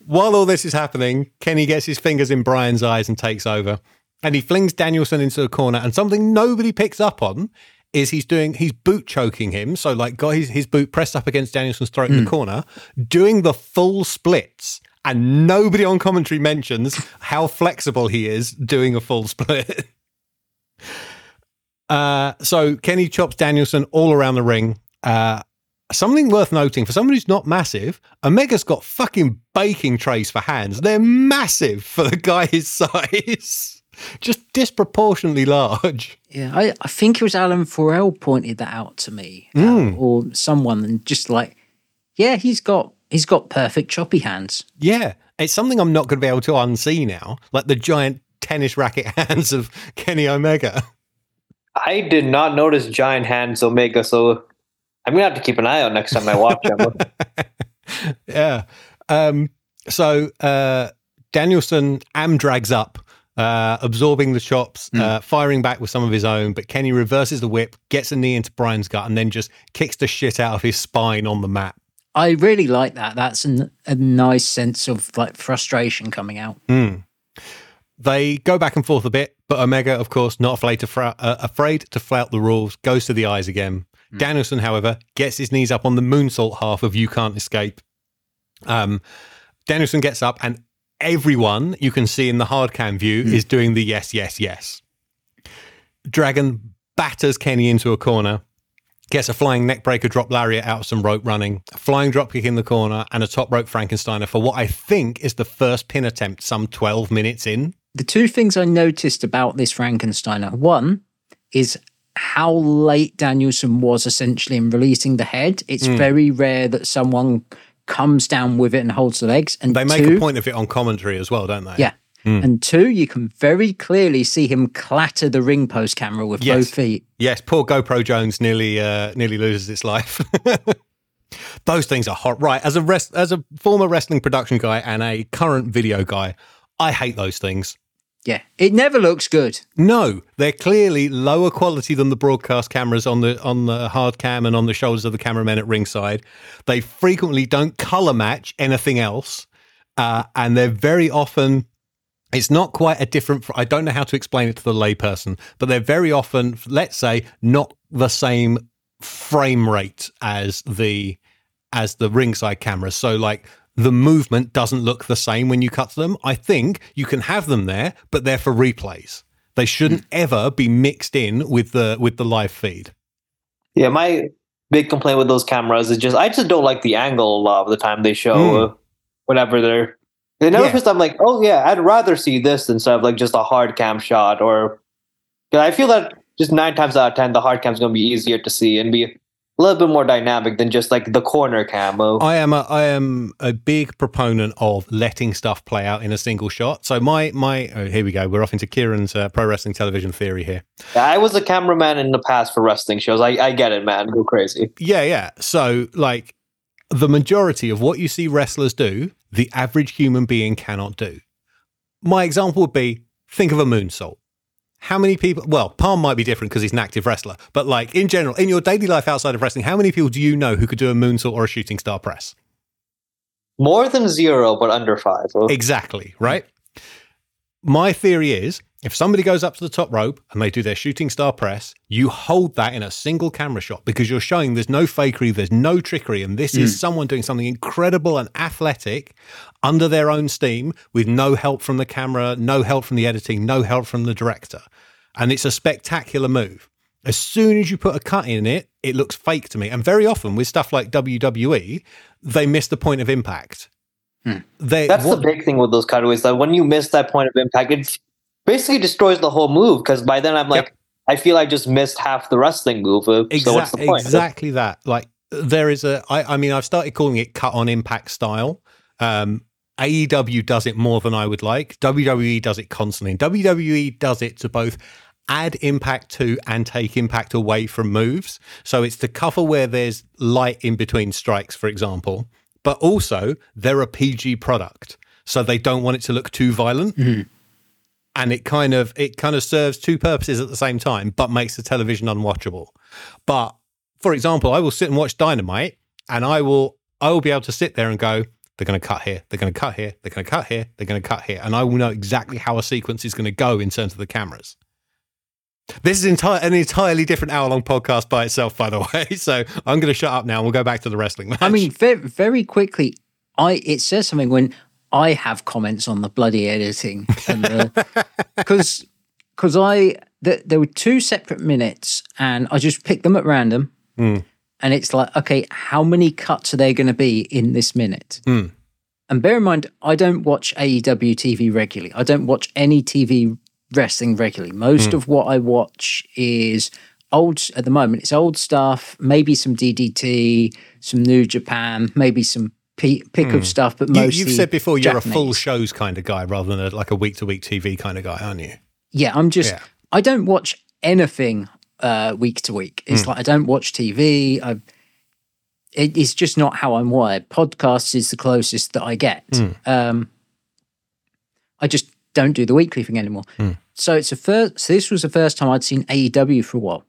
While all this is happening, Kenny gets his fingers in Bryan's eyes and takes over, and he flings Danielson into the corner, and something nobody picks up on is he's boot choking him, so like got his boot pressed up against Danielson's throat in the corner, doing the full splits, and nobody on commentary mentions how flexible he is doing a full split. So Kenny chops Danielson all around the ring. Something worth noting, for someone who's not massive, Omega's got fucking baking trays for hands. They're massive for the guy his size. Just disproportionately large. Yeah, I think it was Alan Forel pointed that out to me, or someone, and just like, yeah, he's got perfect choppy hands. Yeah, it's something I'm not going to be able to unsee now, like the giant tennis racket hands of Kenny Omega. I did not notice giant hands Omega, so... I'm going to have to keep an eye on next time I watch him. Yeah. So Danielson drags up, absorbing the chops, firing back with some of his own, but Kenny reverses the whip, gets a knee into Bryan's gut, and then just kicks the shit out of his spine on the mat. I really like that. That's a nice sense of like frustration coming out. They go back and forth a bit, but Omega, of course, not afraid to flout the rules, goes to the eyes again. Danielson, however, gets his knees up on the moonsault half of You Can't Escape. Danielson gets up, and everyone you can see in the hard cam view is doing the yes, yes, yes. Dragon batters Kenny into a corner, gets a flying neckbreaker drop lariat out of some rope running, a flying dropkick in the corner, and a top rope Frankensteiner for what I think is the first pin attempt some 12 minutes in. The two things I noticed about this Frankensteiner, one is... how late Danielson was essentially in releasing the head. It's very rare that someone comes down with it and holds the legs. And they make a point of it on commentary as well, don't they? Yeah. And two, you can very clearly see him clatter the ring post camera with both feet. Yes, poor GoPro Jones nearly loses its life. Those things are hot. Right, as a former wrestling production guy and a current video guy, I hate those things. Yeah, it never looks good. No, they're clearly lower quality than the broadcast cameras on the hard cam and on the shoulders of the cameramen at ringside. They frequently don't colour match anything else, and they're very often... It's not quite a different... I don't know how to explain it to the layperson, but they're very often, let's say, not the same frame rate as the ringside camera. So, like... The movement doesn't look the same when you cut to them. I think you can have them there, but they're for replays. They shouldn't ever be mixed in with the live feed. Yeah, my big complaint with those cameras is I just don't like the angle a lot of the time they show whenever they're... And at first I'm like, oh yeah, I'd rather see this instead of like just a hard cam shot, or... I feel that just 9 times out of 10, the hard cam's going to be easier to see and be... a little bit more dynamic than just like the corner camo. I am a big proponent of letting stuff play out in a single shot. So my here we go. We're off into Kieran's pro wrestling television theory here. Yeah, I was a cameraman in the past for wrestling shows. I get it, man. Go crazy. Yeah. So like the majority of what you see wrestlers do, the average human being cannot do. My example would be, think of a moonsault. How many people... Well, Parm might be different because he's an active wrestler, but like in general, in your daily life outside of wrestling, how many people do you know who could do a moonsault or a shooting star press? More than 0, but under 5. Oh. Exactly, right? My theory is, if somebody goes up to the top rope and they do their shooting star press, you hold that in a single camera shot because you're showing there's no fakery, there's no trickery, and this is someone doing something incredible and athletic under their own steam with no help from the camera, no help from the editing, no help from the director. And it's a spectacular move. As soon as you put a cut in it, it looks fake to me. And very often with stuff like WWE, they miss the point of impact. That's the big thing with those cutaways, that when you miss that point of impact, it's basically destroys the whole move, because by then I'm like, I feel I just missed half the wrestling move. So what's the point? Exactly that. Like there is I've started calling it cut on impact style. AEW does it more than I would like. WWE does it constantly. And WWE does it to both add impact to and take impact away from moves. So it's to cover where there's light in between strikes, for example. But also they're a PG product, so they don't want it to look too violent. And it kind of serves two purposes at the same time, but makes the television unwatchable. But for example, I will sit and watch Dynamite, and I will be able to sit there and go, they're going to cut here, they're going to cut here, they're going to cut here, they're going to cut here, and I will know exactly how a sequence is going to go in terms of the cameras. This is an entirely different hour-long podcast by itself, by the way. So I'm going to shut up now, and we'll go back to the wrestling match. I mean, very quickly, it says something when I have comments on the bloody editing, because there were 2 separate minutes and I just picked them at random, and it's like, okay, how many cuts are there going to be in this minute? And bear in mind, I don't watch AEW TV regularly. I don't watch any TV wrestling regularly. Most of what I watch is old at the moment. It's old stuff, maybe some DDT, some New Japan, maybe some pick of stuff, but mostly you've said before you're Japanese. A full shows kind of guy rather than like a week-to-week TV kind of guy, aren't you? Yeah, I'm just... Yeah. I don't watch anything week-to-week. It's like I don't watch TV. It's just not how I'm wired. Podcasts is the closest that I get. I just don't do the weekly thing anymore. So it's so this was the first time I'd seen AEW for a while.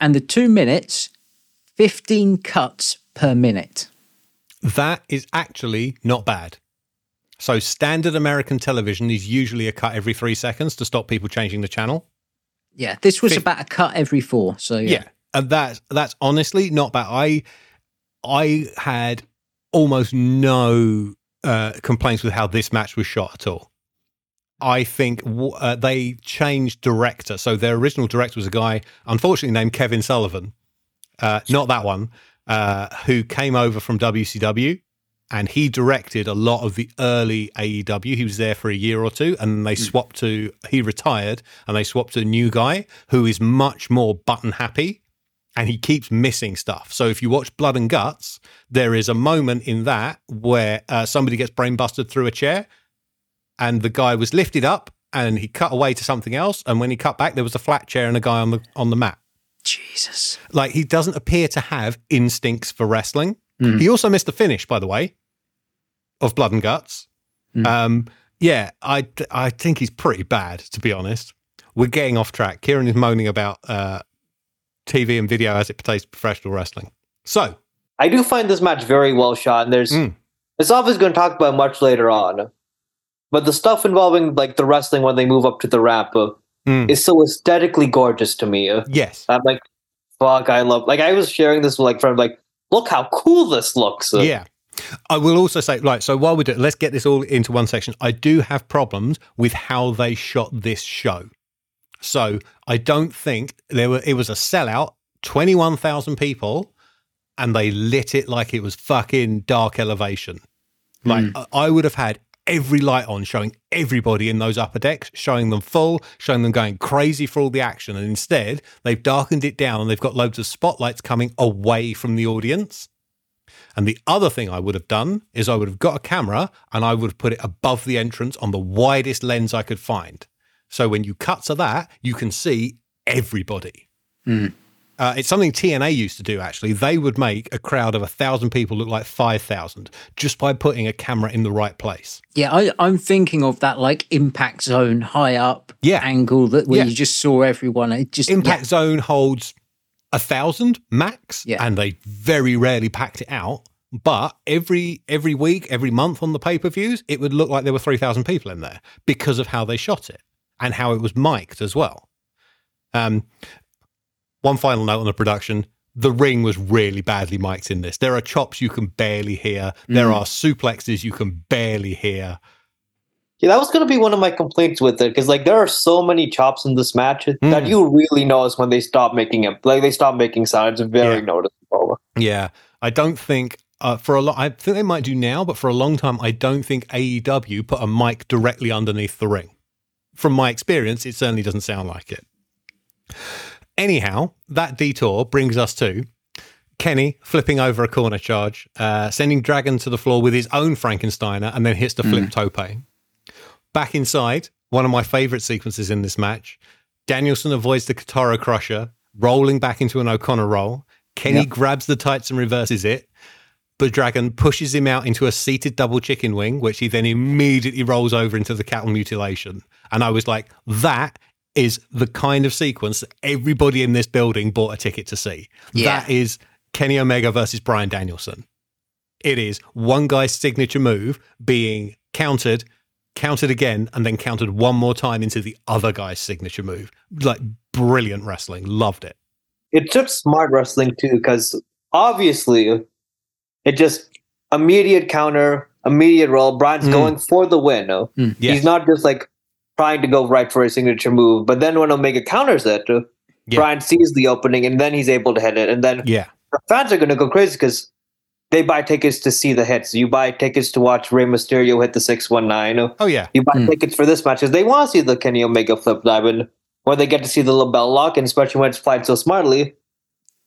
And the 2 minutes, 15 cuts per minute. That is actually not bad. So standard American television is usually a cut every 3 seconds to stop people changing the channel. Yeah, this was about a cut every 4. So yeah, and that's honestly not bad. I had almost no complaints with how this match was shot at all. I think they changed director. So their original director was a guy, unfortunately named Kevin Sullivan. Not that one. Who came over from WCW, and he directed a lot of the early AEW. He was there for a year or two, and they swapped to, he retired, and they swapped to a new guy who is much more button happy, and he keeps missing stuff. So if you watch Blood and Guts, there is a moment in that where somebody gets brain busted through a chair, and the guy was lifted up and he cut away to something else, and when he cut back there was a flat chair and a guy on the mat. Jesus. Like, he doesn't appear to have instincts for wrestling. Mm. He also missed the finish, by the way, of Blood and Guts. Mm. I think he's pretty bad, to be honest. We're getting off track. Kieran is moaning about TV and video as it pertains to professional wrestling. So I do find this match very well shot, and there's it's obviously going to talk about much later on, but the stuff involving like the wrestling when they move up to the ramp is so aesthetically gorgeous to me. Yes, I'm like, fuck, I love. Like, I was sharing this with like friend, like, look how cool this looks. Yeah, I will also say, right. So while we do, let's get this all into one section. I do have problems with how they shot this show. So I don't think it was a sellout. 21,000 people. And they lit it like it was fucking Dark Elevation. Like, I would have had every light on, showing everybody in those upper decks, showing them full, showing them going crazy for all the action. And instead, they've darkened it down and they've got loads of spotlights coming away from the audience. And the other thing I would have done is I would have got a camera and I would have put it above the entrance on the widest lens I could find. So when you cut to that, you can see everybody. Mm. It's something TNA used to do, actually. They would make a crowd of 1,000 people look like 5,000 just by putting a camera in the right place. Yeah, I'm thinking of that, like, Impact Zone high up angle that where you just saw everyone. It just Impact Zone holds 1,000 max, and they very rarely packed it out. But every week, every month on the pay-per-views, it would look like there were 3,000 people in there because of how they shot it and how it was mic'd as well. One final note on the production, the ring was really badly mic'd in this. There are chops you can barely hear. There are suplexes you can barely hear. Yeah, that was going to be one of my complaints with it, because like there are so many chops in this match that you really notice when they stop making it. Like, they stop making sounds. It's very noticeable. Yeah, I don't think I think they might do now, but for a long time, I don't think AEW put a mic directly underneath the ring. From my experience, it certainly doesn't sound like it. Anyhow, that detour brings us to Kenny flipping over a corner charge, sending Dragon to the floor with his own Frankensteiner, and then hits the flip tope. Back inside, one of my favourite sequences in this match, Danielson avoids the Katara Crusher, rolling back into an O'Connor roll. Kenny grabs the tights and reverses it, but Dragon pushes him out into a seated double chicken wing, which he then immediately rolls over into the cattle mutilation. And I was like, that is the kind of sequence that everybody in this building bought a ticket to see. Yeah. That is Kenny Omega versus Bryan Danielson. It is one guy's signature move being countered again, and then countered one more time into the other guy's signature move. Like, brilliant wrestling. Loved it. It took smart wrestling too, because obviously it just immediate counter, immediate roll. Bryan's going for the win. No? Mm. Yes. He's not just like trying to go right for his signature move, but then when Omega counters it, Bryan sees the opening, and then he's able to hit it, and then the fans are going to go crazy because they buy tickets to see the hits. You buy tickets to watch Rey Mysterio hit the 619. Oh yeah, you buy tickets for this match because they want to see the Kenny Omega flip dive, and when they get to see the label lock, and especially when it's applied so smartly,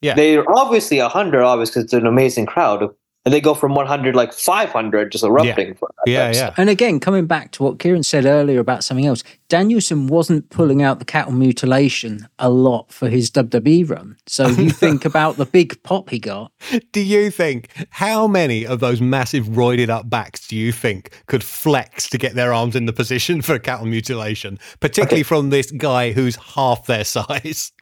they're obviously 100, obviously it's an amazing crowd. And they go from 100, like 500, just erupting. Yeah. And again, coming back to what Kieran said earlier about something else, Danielson wasn't pulling out the cattle mutilation a lot for his WWE run. So you think about the big pop he got. Do you think, how many of those massive roided up backs do you think could flex to get their arms in the position for cattle mutilation, particularly from this guy who's half their size?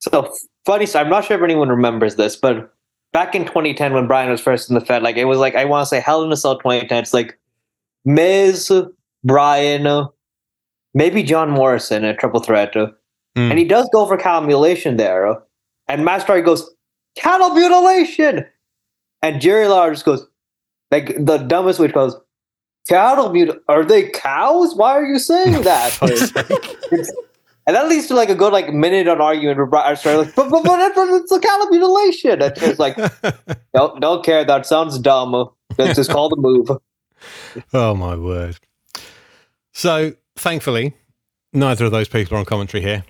So funny, so I'm not sure if anyone remembers this, but back in 2010 when Bryan was first in the Fed, like it was like, I want to say Hell in a Cell 2010. It's like Miz, Bryan, maybe John Morrison at Triple Threat. And he does go for cattle mutilation there. And Matt Starr goes, cattle mutilation! And Jerry Lawler just goes, like the dumbest witch goes, cattle mutilation? Are they cows? Why are you saying that? And that leads to like a good like minute on argument. I'm sorry, like, but it's a cattle mutilation. It's just like, don't care. That sounds dumb. Let's just call the move. Oh my word! So thankfully, neither of those people are on commentary here.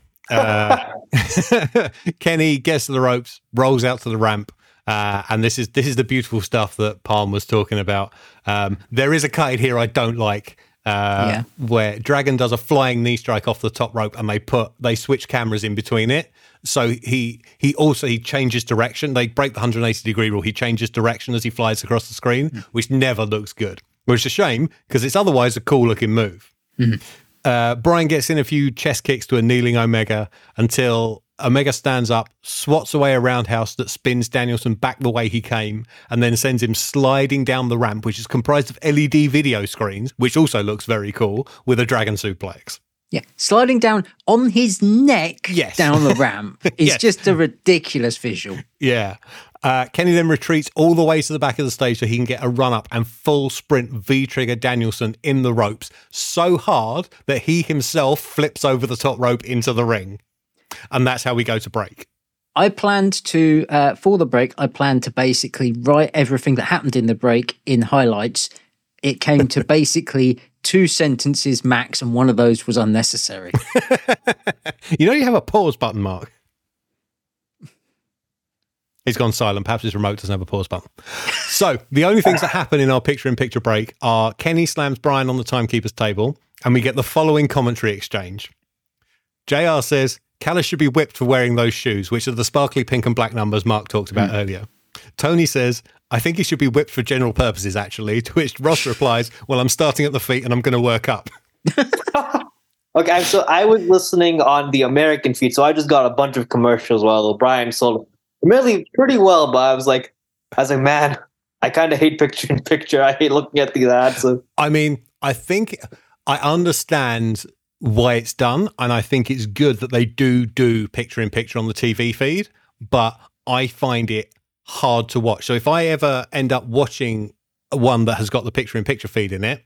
Kenny gets to the ropes, rolls out to the ramp, and this is the beautiful stuff that Parm was talking about. There is a cut here I don't like. where Dragon does a flying knee strike off the top rope, and they switch cameras in between it. So he changes direction. They break the 180-degree rule. He changes direction as he flies across the screen, which never looks good, which is a shame because it's otherwise a cool-looking move. Mm-hmm. Bryan gets in a few chest kicks to a kneeling Omega until Omega stands up, swats away a roundhouse that spins Danielson back the way he came, and then sends him sliding down the ramp, which is comprised of LED video screens, which also looks very cool, with a dragon suplex. Yeah, sliding down on his neck down the ramp is just a ridiculous visual. Yeah. Kenny then retreats all the way to the back of the stage so he can get a run-up and full sprint V-trigger Danielson in the ropes so hard that he himself flips over the top rope into the ring. And that's how we go to break. I planned to, for the break, basically write everything that happened in the break in highlights. It came to basically two sentences max, and one of those was unnecessary. You know you have a pause button, Mark. He's gone silent. Perhaps his remote doesn't have a pause button. So the only things that happen in our picture-in-picture break are Kenny slams Bryan on the timekeeper's table, and we get the following commentary exchange. JR says, Callis should be whipped for wearing those shoes, which are the sparkly pink and black numbers Mark talked about earlier. Tony says, I think he should be whipped for general purposes, actually, to which Ross replies, well, I'm starting at the feet and I'm going to work up. Okay, so I was listening on the American feed, so I just got a bunch of commercials while Bryan sold really pretty well, but I was like, man, I kind of hate picture in picture. I hate looking at these ads. So. I mean, I think I understand why it's done, and I think it's good that they do picture in picture on the TV feed, but I find it hard to watch. So if I ever end up watching one that has got the picture in picture feed in it,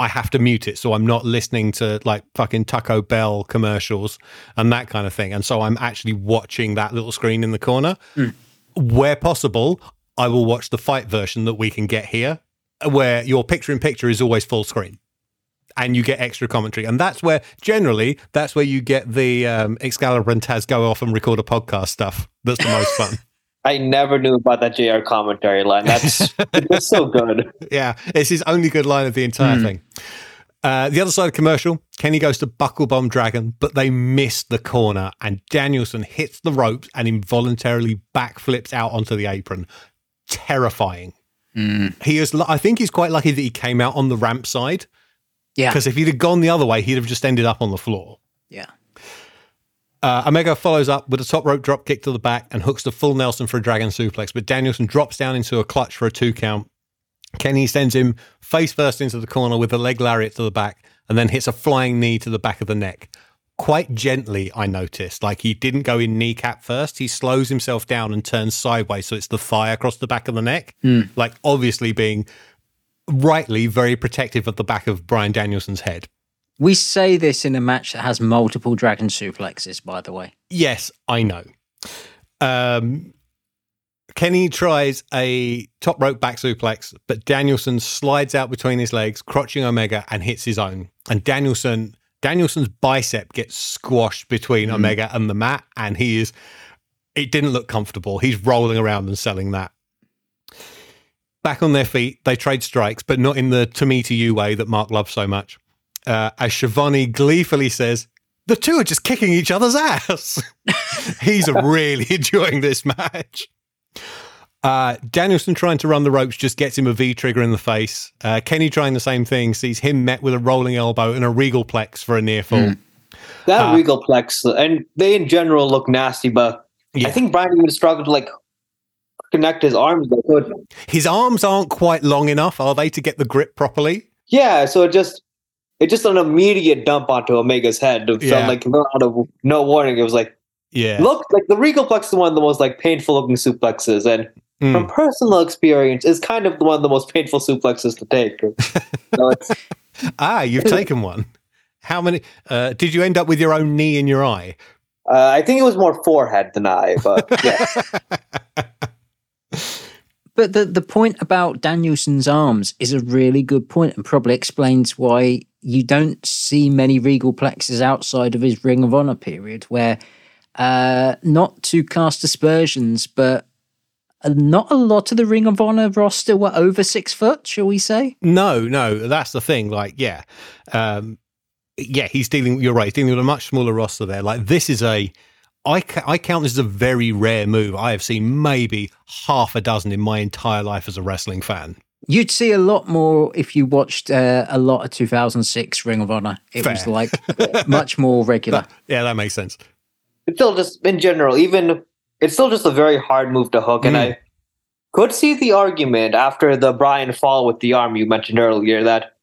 I have to mute it so I'm not listening to like fucking Taco Bell commercials and that kind of thing. And so I'm actually watching that little screen in the corner. Mm. Where possible, I will watch the fight version that we can get here, where your picture in picture is always full screen and you get extra commentary. And that's where, generally, you get the Excalibur and Taz go off and record a podcast stuff. That's the most fun. I never knew about that JR commentary line. That's so good. Yeah, it's his only good line of the entire thing. The other side of commercial, Kenny goes to buckle bomb Dragon, but they miss the corner, and Danielson hits the ropes and involuntarily backflips out onto the apron. Terrifying. Mm. He is. I think he's quite lucky that he came out on the ramp side. Yeah. Because if he'd have gone the other way, he'd have just ended up on the floor. Yeah. Omega follows up with a top rope drop kick to the back and hooks the full Nelson for a dragon suplex, but Danielson drops down into a clutch for a 2 count. Kenny sends him face first into the corner with a leg lariat to the back and then hits a flying knee to the back of the neck. Quite gently, I noticed. Like, he didn't go in kneecap first. He slows himself down and turns sideways, so it's the thigh across the back of the neck. Mm. Like, obviously being rightly very protective of the back of Bryan Danielson's head. We say this in a match that has multiple dragon suplexes, by the way. Yes, I know. Kenny tries a top rope back suplex, but Danielson slides out between his legs, crotching Omega, and hits his own. And Danielson's bicep gets squashed between Omega and the mat, and it didn't look comfortable. He's rolling around and selling that. Back on their feet, they trade strikes, but not in the to me to you way that Mark loves so much. As Schiavone gleefully says, the two are just kicking each other's ass. He's really enjoying this match. Danielson trying to run the ropes just gets him a V-trigger in the face. Kenny trying the same thing, sees him met with a rolling elbow and a regalplex for a near fall. Mm. That regalplex, and they in general look nasty, but I think Bryan even struggled to connect his arms. His arms aren't quite long enough, are they, to get the grip properly? Yeah, so It's just an immediate dump onto Omega's head. It felt like out of no warning. It was like, look, like the regalplex is one of the most painful looking suplexes, and from personal experience, is kind of one of the most painful suplexes to take. So you've taken one. How many? Did you end up with your own knee in your eye? I think it was more forehead than eye, but yeah. But the point about Danielson's arms is a really good point, and probably explains why you don't see many regalplexes outside of his Ring of Honor period, where not to cast aspersions, but not a lot of the Ring of Honor roster were over 6 foot, shall we say? No, that's the thing. Like, yeah. He's dealing with a much smaller roster there. Like, this is I count this as a very rare move. I have seen maybe half a dozen in my entire life as a wrestling fan. You'd see a lot more if you watched a lot of 2006 Ring of Honor. It Fair. Was like much more regular. That makes sense. It's still just, in general, even it's still just a very hard move to Hook. And I could see the argument after the Bryan fall with the arm you mentioned earlier that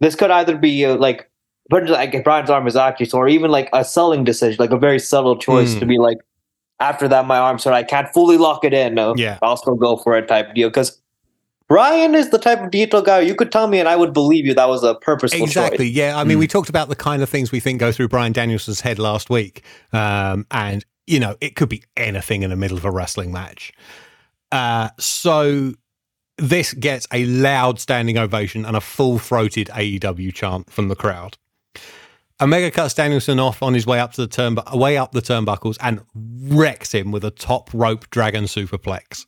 this could either be like Bryan's arm is actually sore, or even like a selling decision, like a very subtle choice to be like, after that, my arm's sore, I can't fully lock it in. I'll still go for it type of deal. Because Bryan is the type of detail guy you could tell me and I would believe you that was a purposeful choice. Exactly, yeah. I mean, we talked about the kind of things we think go through Bryan Danielson's head last week. And, you know, it could be anything in the middle of a wrestling match. So this gets a loud standing ovation and a full-throated AEW chant from the crowd. Omega cuts Danielson off on his way up to the turnbuckles and wrecks him with a top rope dragon superplex.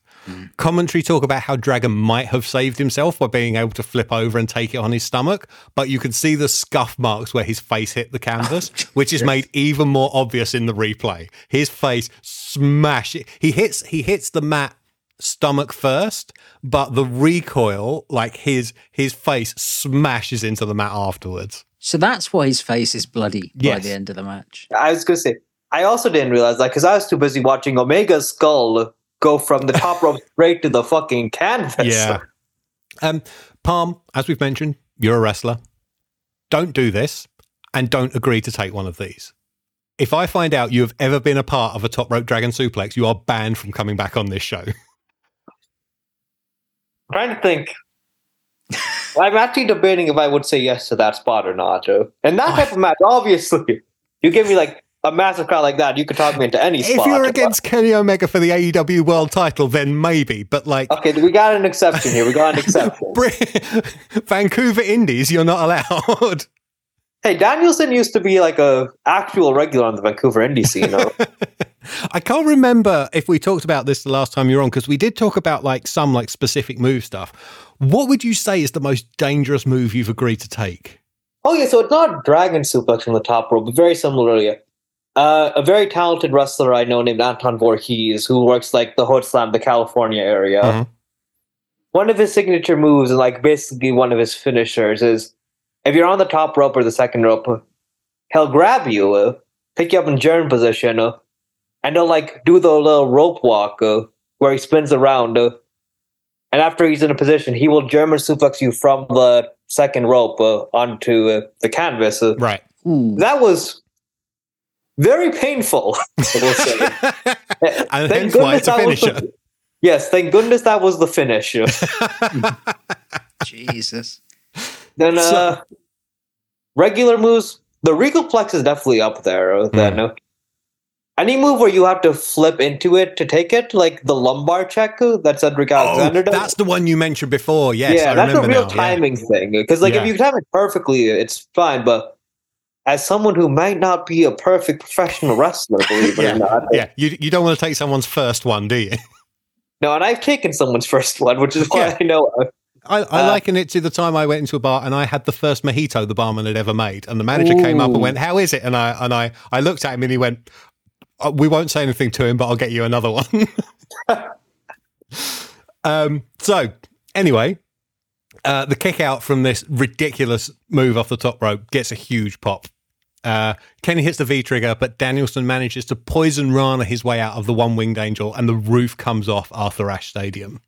Commentary talk about how Dragon might have saved himself by being able to flip over and take it on his stomach, but you can see the scuff marks where his face hit the canvas, which is made even more obvious in the replay. His face smash. He hits the mat stomach first, but the recoil, like his face smashes into the mat afterwards. So that's why his face is bloody by the end of the match. I was going to say, I also didn't realize that because I was too busy watching Omega's skull go from the top rope straight to the fucking canvas. Yeah. Parm, as we've mentioned, you're a wrestler. Don't do this and don't agree to take one of these. If I find out you have ever been a part of a top rope dragon suplex, you are banned from coming back on this show. I'm trying to think. I'm actually debating if I would say yes to that spot or not. And that type of match, obviously, you give me like a massive crowd like that, you could talk me into any spot. If you're against Kenny Omega for the AEW world title, then maybe, but like... Okay, we got an exception here. Vancouver Indies, you're not allowed. Hey, Danielson used to be like a actual regular on the Vancouver Indies, you know? I can't remember if we talked about this the last time you were on, because we did talk about like some like specific move stuff. What would you say is the most dangerous move you've agreed to take? Oh, yeah, so it's not dragon suplex from the top rope, but very similarly. A very talented wrestler I know named Anton Voorhees, who works like the Hood Slam, the California area. Mm-hmm. One of his signature moves, and like basically one of his finishers, is if you're on the top rope or the second rope, he'll grab you, pick you up in German position, and he'll like do the little rope walk where he spins around. And after he's in a position, he will German suplex you from the second rope onto the canvas. Right. That was very painful, I will say. And thank goodness that was the, yes, thank goodness that was the finish. Jesus. Then regular moves, the Regalplex is definitely up there. Then any move where you have to flip into it to take it, like the lumbar check that Cedric Alexander does. That's the one you mentioned before. Yes, yeah, I that's remember a real now, timing thing. Because like if you time it perfectly, it's fine, but as someone who might not be a perfect professional wrestler, believe it or not. Yeah, you don't want to take someone's first one, do you? No, and I've taken someone's first one, which is why I know. I liken it to the time I went into a bar and I had the first mojito the barman had ever made. And the manager came up and went, "How is it?" And I looked at him and he went, "We won't say anything to him, but I'll get you another one." So anyway... the kick out from this ridiculous move off the top rope gets a huge pop. Kenny hits the V-trigger, but Danielson manages to poison Rana his way out of the one-winged angel, and the roof comes off Arthur Ashe Stadium.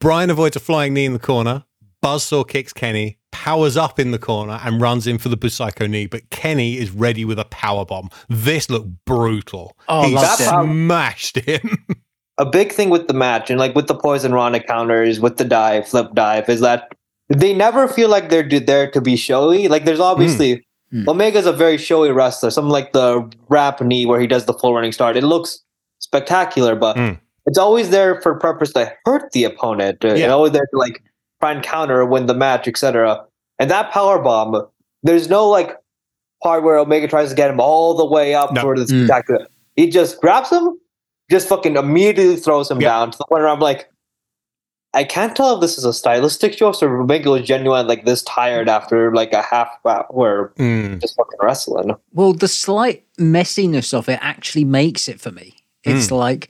Bryan avoids a flying knee in the corner, buzzsaw kicks Kenny, powers up in the corner, and runs in for the Busaiku knee, but Kenny is ready with a powerbomb. This looked brutal. He smashed him. A big thing with the match, and like with the Poison Rana counters, with the dive, flip dive, is that they never feel like they're there to be showy. Like there's obviously Omega's a very showy wrestler. Something like the wrap knee where he does the full running start. It looks spectacular, but it's always there for purpose to hurt the opponent. It's always there to like try and counter, win the match, etc. And that powerbomb, there's no like part where Omega tries to get him all the way up for the spectacular. He just grabs him, just fucking immediately throws him down to the point where I'm like, I can't tell if this is a stylistic choice or Omega was genuine, like this tired after like a half hour just fucking wrestling. Well, the slight messiness of it actually makes it for me. It's like,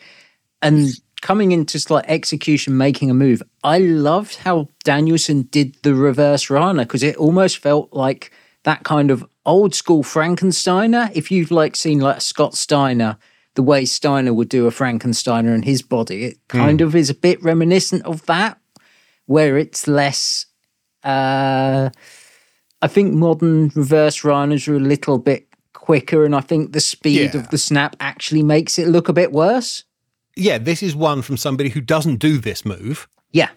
and coming into slight execution, making a move. I loved how Danielson did the reverse Rana because it almost felt like that kind of old school Frankensteiner. If you've like seen like Scott Steiner, the way Steiner would do a Frankensteiner in his body, it kind of is a bit reminiscent of that, where it's less, I think modern reverse Ranas are a little bit quicker, and I think the speed of the snap actually makes it look a bit worse. Yeah, this is one from somebody who doesn't do this move. Yeah.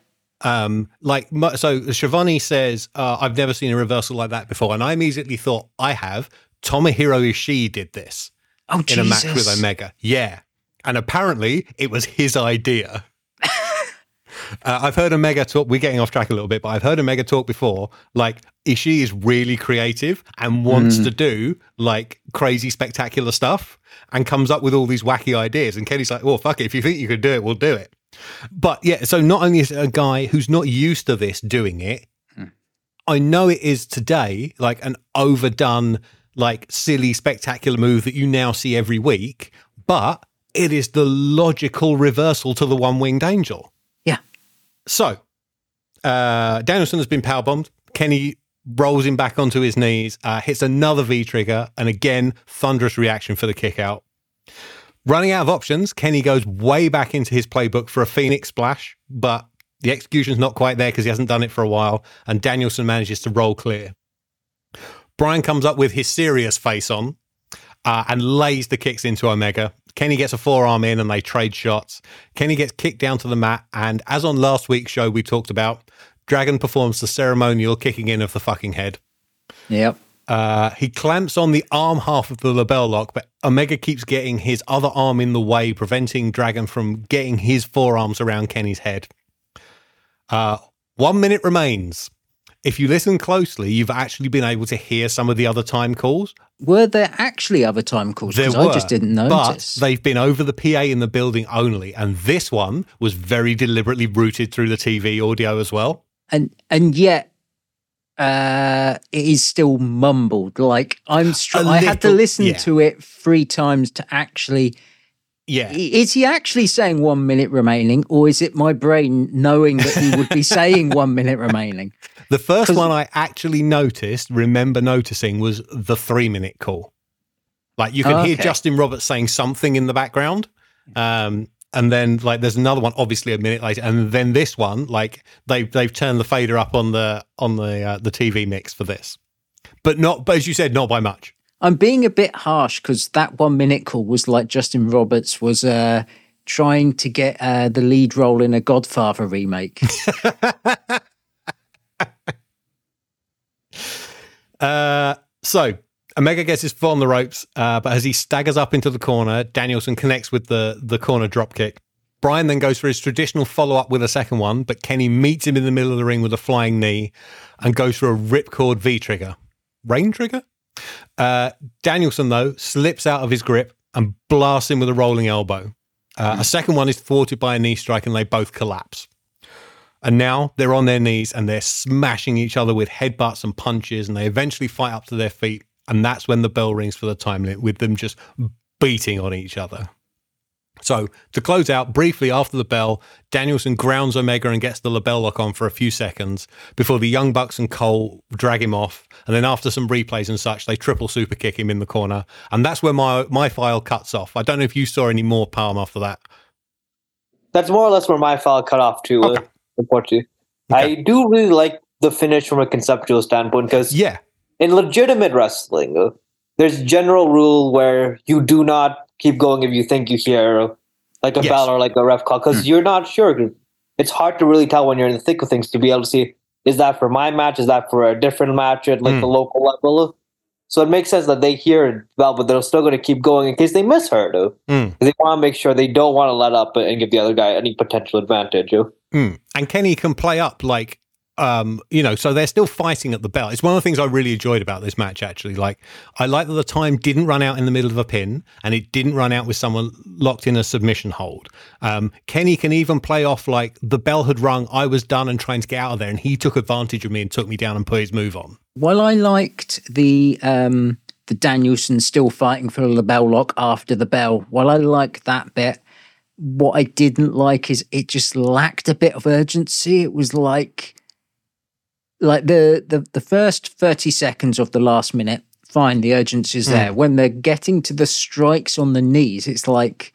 Like, so Schiavone says, I've never seen a reversal like that before, and I immediately thought, I have. Tomohiro Ishii did this. Oh, in Jesus. A match with Omega. Yeah. And apparently it was his idea. I've heard Omega talk. We're getting off track a little bit, but I've heard Omega talk before. Like, Ishii is really creative and wants to do like crazy, spectacular stuff and comes up with all these wacky ideas. And Kenny's like, well, fuck it. If you think you can do it, we'll do it. But yeah, so not only is it a guy who's not used to this doing it, I know it is today like an overdone, like silly, spectacular move that you now see every week, but it is the logical reversal to the one-winged angel. Yeah. So, Danielson has been powerbombed. Kenny rolls him back onto his knees, hits another V-trigger, and again, thunderous reaction for the kick-out. Running out of options, Kenny goes way back into his playbook for a Phoenix Splash, but the execution's not quite there because he hasn't done it for a while, and Danielson manages to roll clear. Bryan comes up with his serious face on and lays the kicks into Omega. Kenny gets a forearm in and they trade shots. Kenny gets kicked down to the mat. And as on last week's show, we talked about Dragon performs the ceremonial kicking in of the fucking head. Yep. He clamps on the arm half of the label lock, but Omega keeps getting his other arm in the way, preventing Dragon from getting his forearms around Kenny's head. 1 minute remains. If you listen closely, you've actually been able to hear some of the other time calls. Were there actually other time calls? There were, I just didn't notice. But they've been over the PA in the building only, and this one was very deliberately routed through the TV audio as well. And yet, it is still mumbled. Like I had to listen to it 3 times to actually. Yeah. Is he actually saying 1 minute remaining, or is it my brain knowing that he would be saying 1 minute remaining? The first one I actually remember noticing, was the 3 minute call. Like you can hear Justin Roberts saying something in the background. And then like there's another one, obviously a minute later. And then this one, like they've turned the fader up on the TV mix for this. But as you said, not by much. I'm being a bit harsh because that 1 minute call was like Justin Roberts was trying to get the lead role in a Godfather remake. So Omega gets his foot on the ropes, but as he staggers up into the corner, Danielson connects with the corner dropkick. Bryan then goes for his traditional follow-up with a second one, but Kenny meets him in the middle of the ring with a flying knee and goes for a ripcord V-trigger. Rain trigger? Danielson though slips out of his grip and blasts him with a rolling elbow. A second one is thwarted by a knee strike and they both collapse, and now they're on their knees and they're smashing each other with headbutts and punches, and they eventually fight up to their feet, and that's when the bell rings for the time limit, with them just beating on each other. So to close out briefly after the bell, Danielson grounds Omega and gets the label lock on for a few seconds before the Young Bucks and Cole drag him off. And then after some replays and such, they triple super kick him in the corner. And that's where my file cuts off. I don't know if you saw any more Parm after that. That's more or less where my file cut off to report to you. Okay. I do really like the finish from a conceptual standpoint because in legitimate wrestling, there's a general rule where you do not keep going if you think you hear like a bell or like a ref call, because you're not sure. It's hard to really tell when you're in the thick of things to be able to see, is that for my match? Is that for a different match at like the local level? So it makes sense that they hear a bell, but they're still going to keep going in case they misheard. They want to make sure they don't want to let up and give the other guy any potential advantage. And Kenny can play up like So they're still fighting at the belt. It's one of the things I really enjoyed about this match, actually. Like, I like that the time didn't run out in the middle of a pin, and it didn't run out with someone locked in a submission hold. Kenny can even play off, like, the bell had rung, I was done and trying to get out of there, and he took advantage of me and took me down and put his move on. Well, I liked the Danielson still fighting for the bell lock after the bell. While I liked that bit, what I didn't like is it just lacked a bit of urgency. It was like the first 30 seconds of the last minute, fine, the urgency is there. When they're getting to the strikes on the knees, it's like,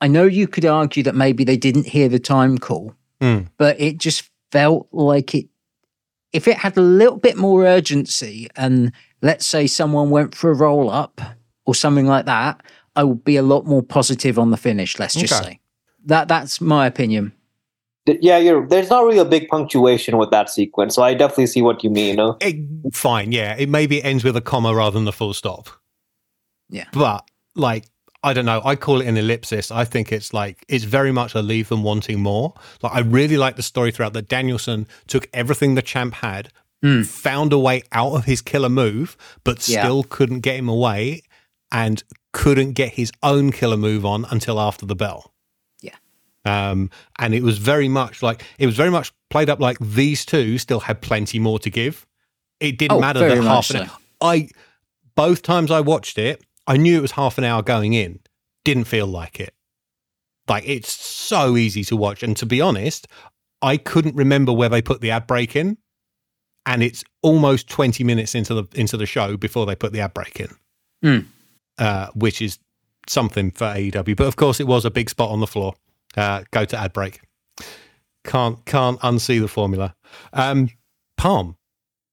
I know you could argue that maybe they didn't hear the time call, but it just felt like it, if it had a little bit more urgency and let's say someone went for a roll up or something like that, I would be a lot more positive on the finish, let's just say. That's my opinion. Yeah, there's not really a big punctuation with that sequence, so I definitely see what you mean. You know? Fine, yeah. It maybe ends with a comma rather than the full stop. Yeah. But, like, I don't know. I call it an ellipsis. I think it's, like, it's very much a leave them wanting more. Like, I really like the story throughout that Danielson took everything the champ had, found a way out of his killer move, but still couldn't get him away and couldn't get his own killer move on until after the bell. And it was very much like, it was very much played up like these two still had plenty more to give. It didn't matter that half an hour. Both times I watched it, I knew it was half an hour going in. Didn't feel like it. Like, it's so easy to watch. And to be honest, I couldn't remember where they put the ad break in. And it's almost 20 minutes into the show before they put the ad break in, which is something for AEW. But of course, it was a big spot on the floor. Go to ad break. Can't unsee the formula. Parm.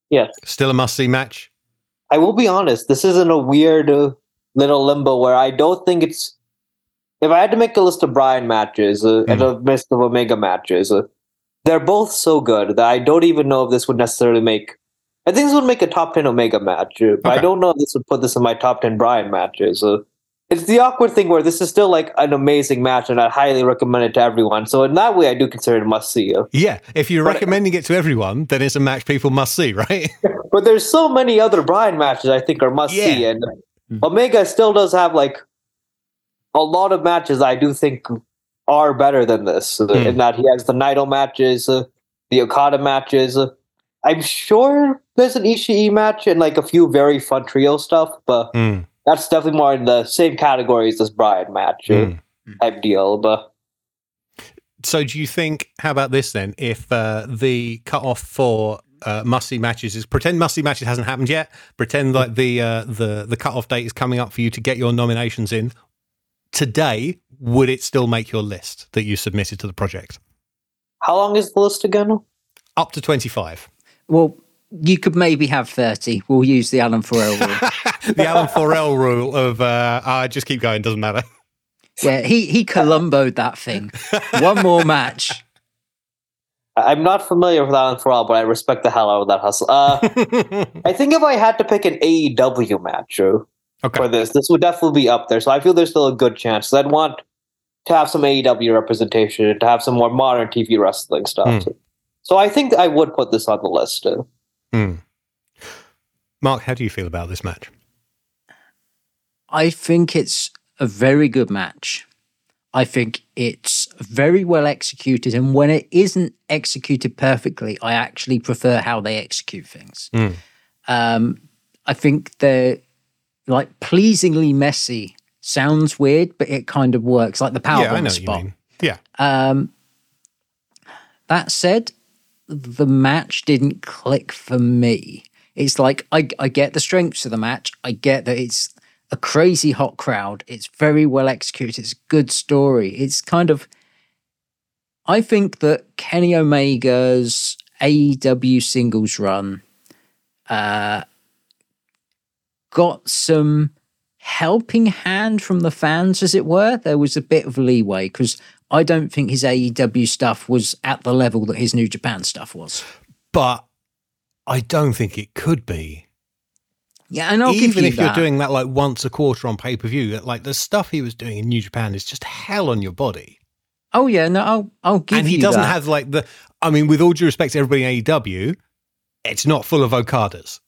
Yes. Still a must-see match. I will be honest. This is in a weird little limbo where I don't think it's... If I had to make a list of Bryan matches and a list of Omega matches, they're both so good that I don't even know if this would necessarily make... I think this would make a top 10 Omega match, but I don't know if this would put this in my top 10 Bryan matches. It's the awkward thing where this is still like an amazing match and I highly recommend it to everyone. So in that way, I do consider it a must-see. Yeah, if you're recommending it to everyone, then it's a match people must see, right? But there's so many other Bryan matches I think are must-see. Yeah. And Omega still does have like a lot of matches I do think are better than this. In that he has the Naito matches, the Okada matches. I'm sure there's an Ishii match and like a few very fun trio stuff, but... That's definitely more in the same category as this Bryan match type deal. But. So do you think, how about this then, if the cutoff for must-see matches is, pretend must-see matches hasn't happened yet, pretend like the cutoff date is coming up for you to get your nominations in, today, would it still make your list that you submitted to the project? How long is the list again? Up to 25. Well, you could maybe have 30. We'll use the Alan Farrell rule. The Alan Farrell rule of just keep going, doesn't matter. Yeah, he Columbo'd that thing. One more match. I'm not familiar with Alan Farrell, but I respect the hell out of that hustle. I think if I had to pick an AEW match for this would definitely be up there. So I feel there's still a good chance. I'd want to have some AEW representation and to have some more modern TV wrestling stuff. So I think I would put this on the list. Mark, how do you feel about this match? I think it's a very good match. I think it's very well executed. And when it isn't executed perfectly, I actually prefer how they execute things. I think they're like pleasingly messy. Sounds weird, but it kind of works. Like the powerbomb spot. Yeah. That said, the match didn't click for me. It's like, I get the strengths of the match. I get that it's a crazy hot crowd. It's very well executed. It's a good story. It's kind of, I think that Kenny Omega's AEW singles run got some helping hand from the fans, as it were. There was a bit of leeway because I don't think his AEW stuff was at the level that his New Japan stuff was. But I don't think it could be. Yeah, and I'll give you that. Even if you're doing that like once a quarter on pay-per-view, like the stuff he was doing in New Japan is just hell on your body. Oh yeah, no, I'll give you that. And he doesn't have like the, I mean, with all due respect to everybody in AEW, it's not full of Okadas.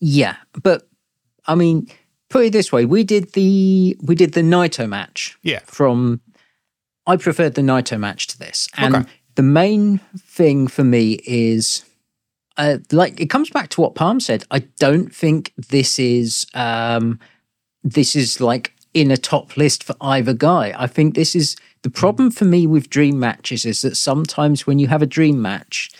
Yeah, but I mean, put it this way, we did the Naito match. Yeah. I preferred the Naito match to this. And the main thing for me is it comes back to what Parm said. I don't think this is like in a top list for either guy. I think this is the problem for me with dream matches, is that sometimes when you have a dream match,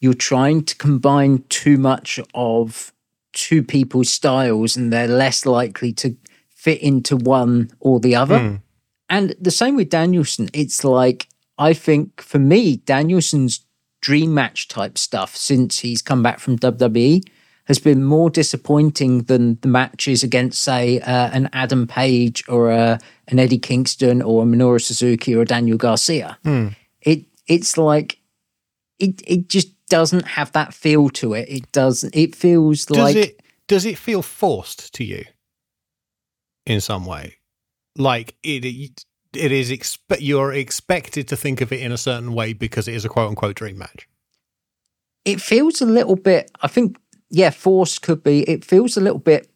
you're trying to combine too much of two people's styles and they're less likely to fit into one or the other. Mm. And the same with Danielson. It's like, I think for me, Danielson's dream match type stuff since he's come back from WWE has been more disappointing than the matches against, say, an Adam Page or an Eddie Kingston or a Minoru Suzuki or a Daniel Garcia. Mm. It's like, it just doesn't have that feel to it. It feels like... Does it feel forced to you in some way? Like, you're expected to think of it in a certain way because it is a quote-unquote dream match. It feels a little bit, I think, yeah, forced could be. It feels a little bit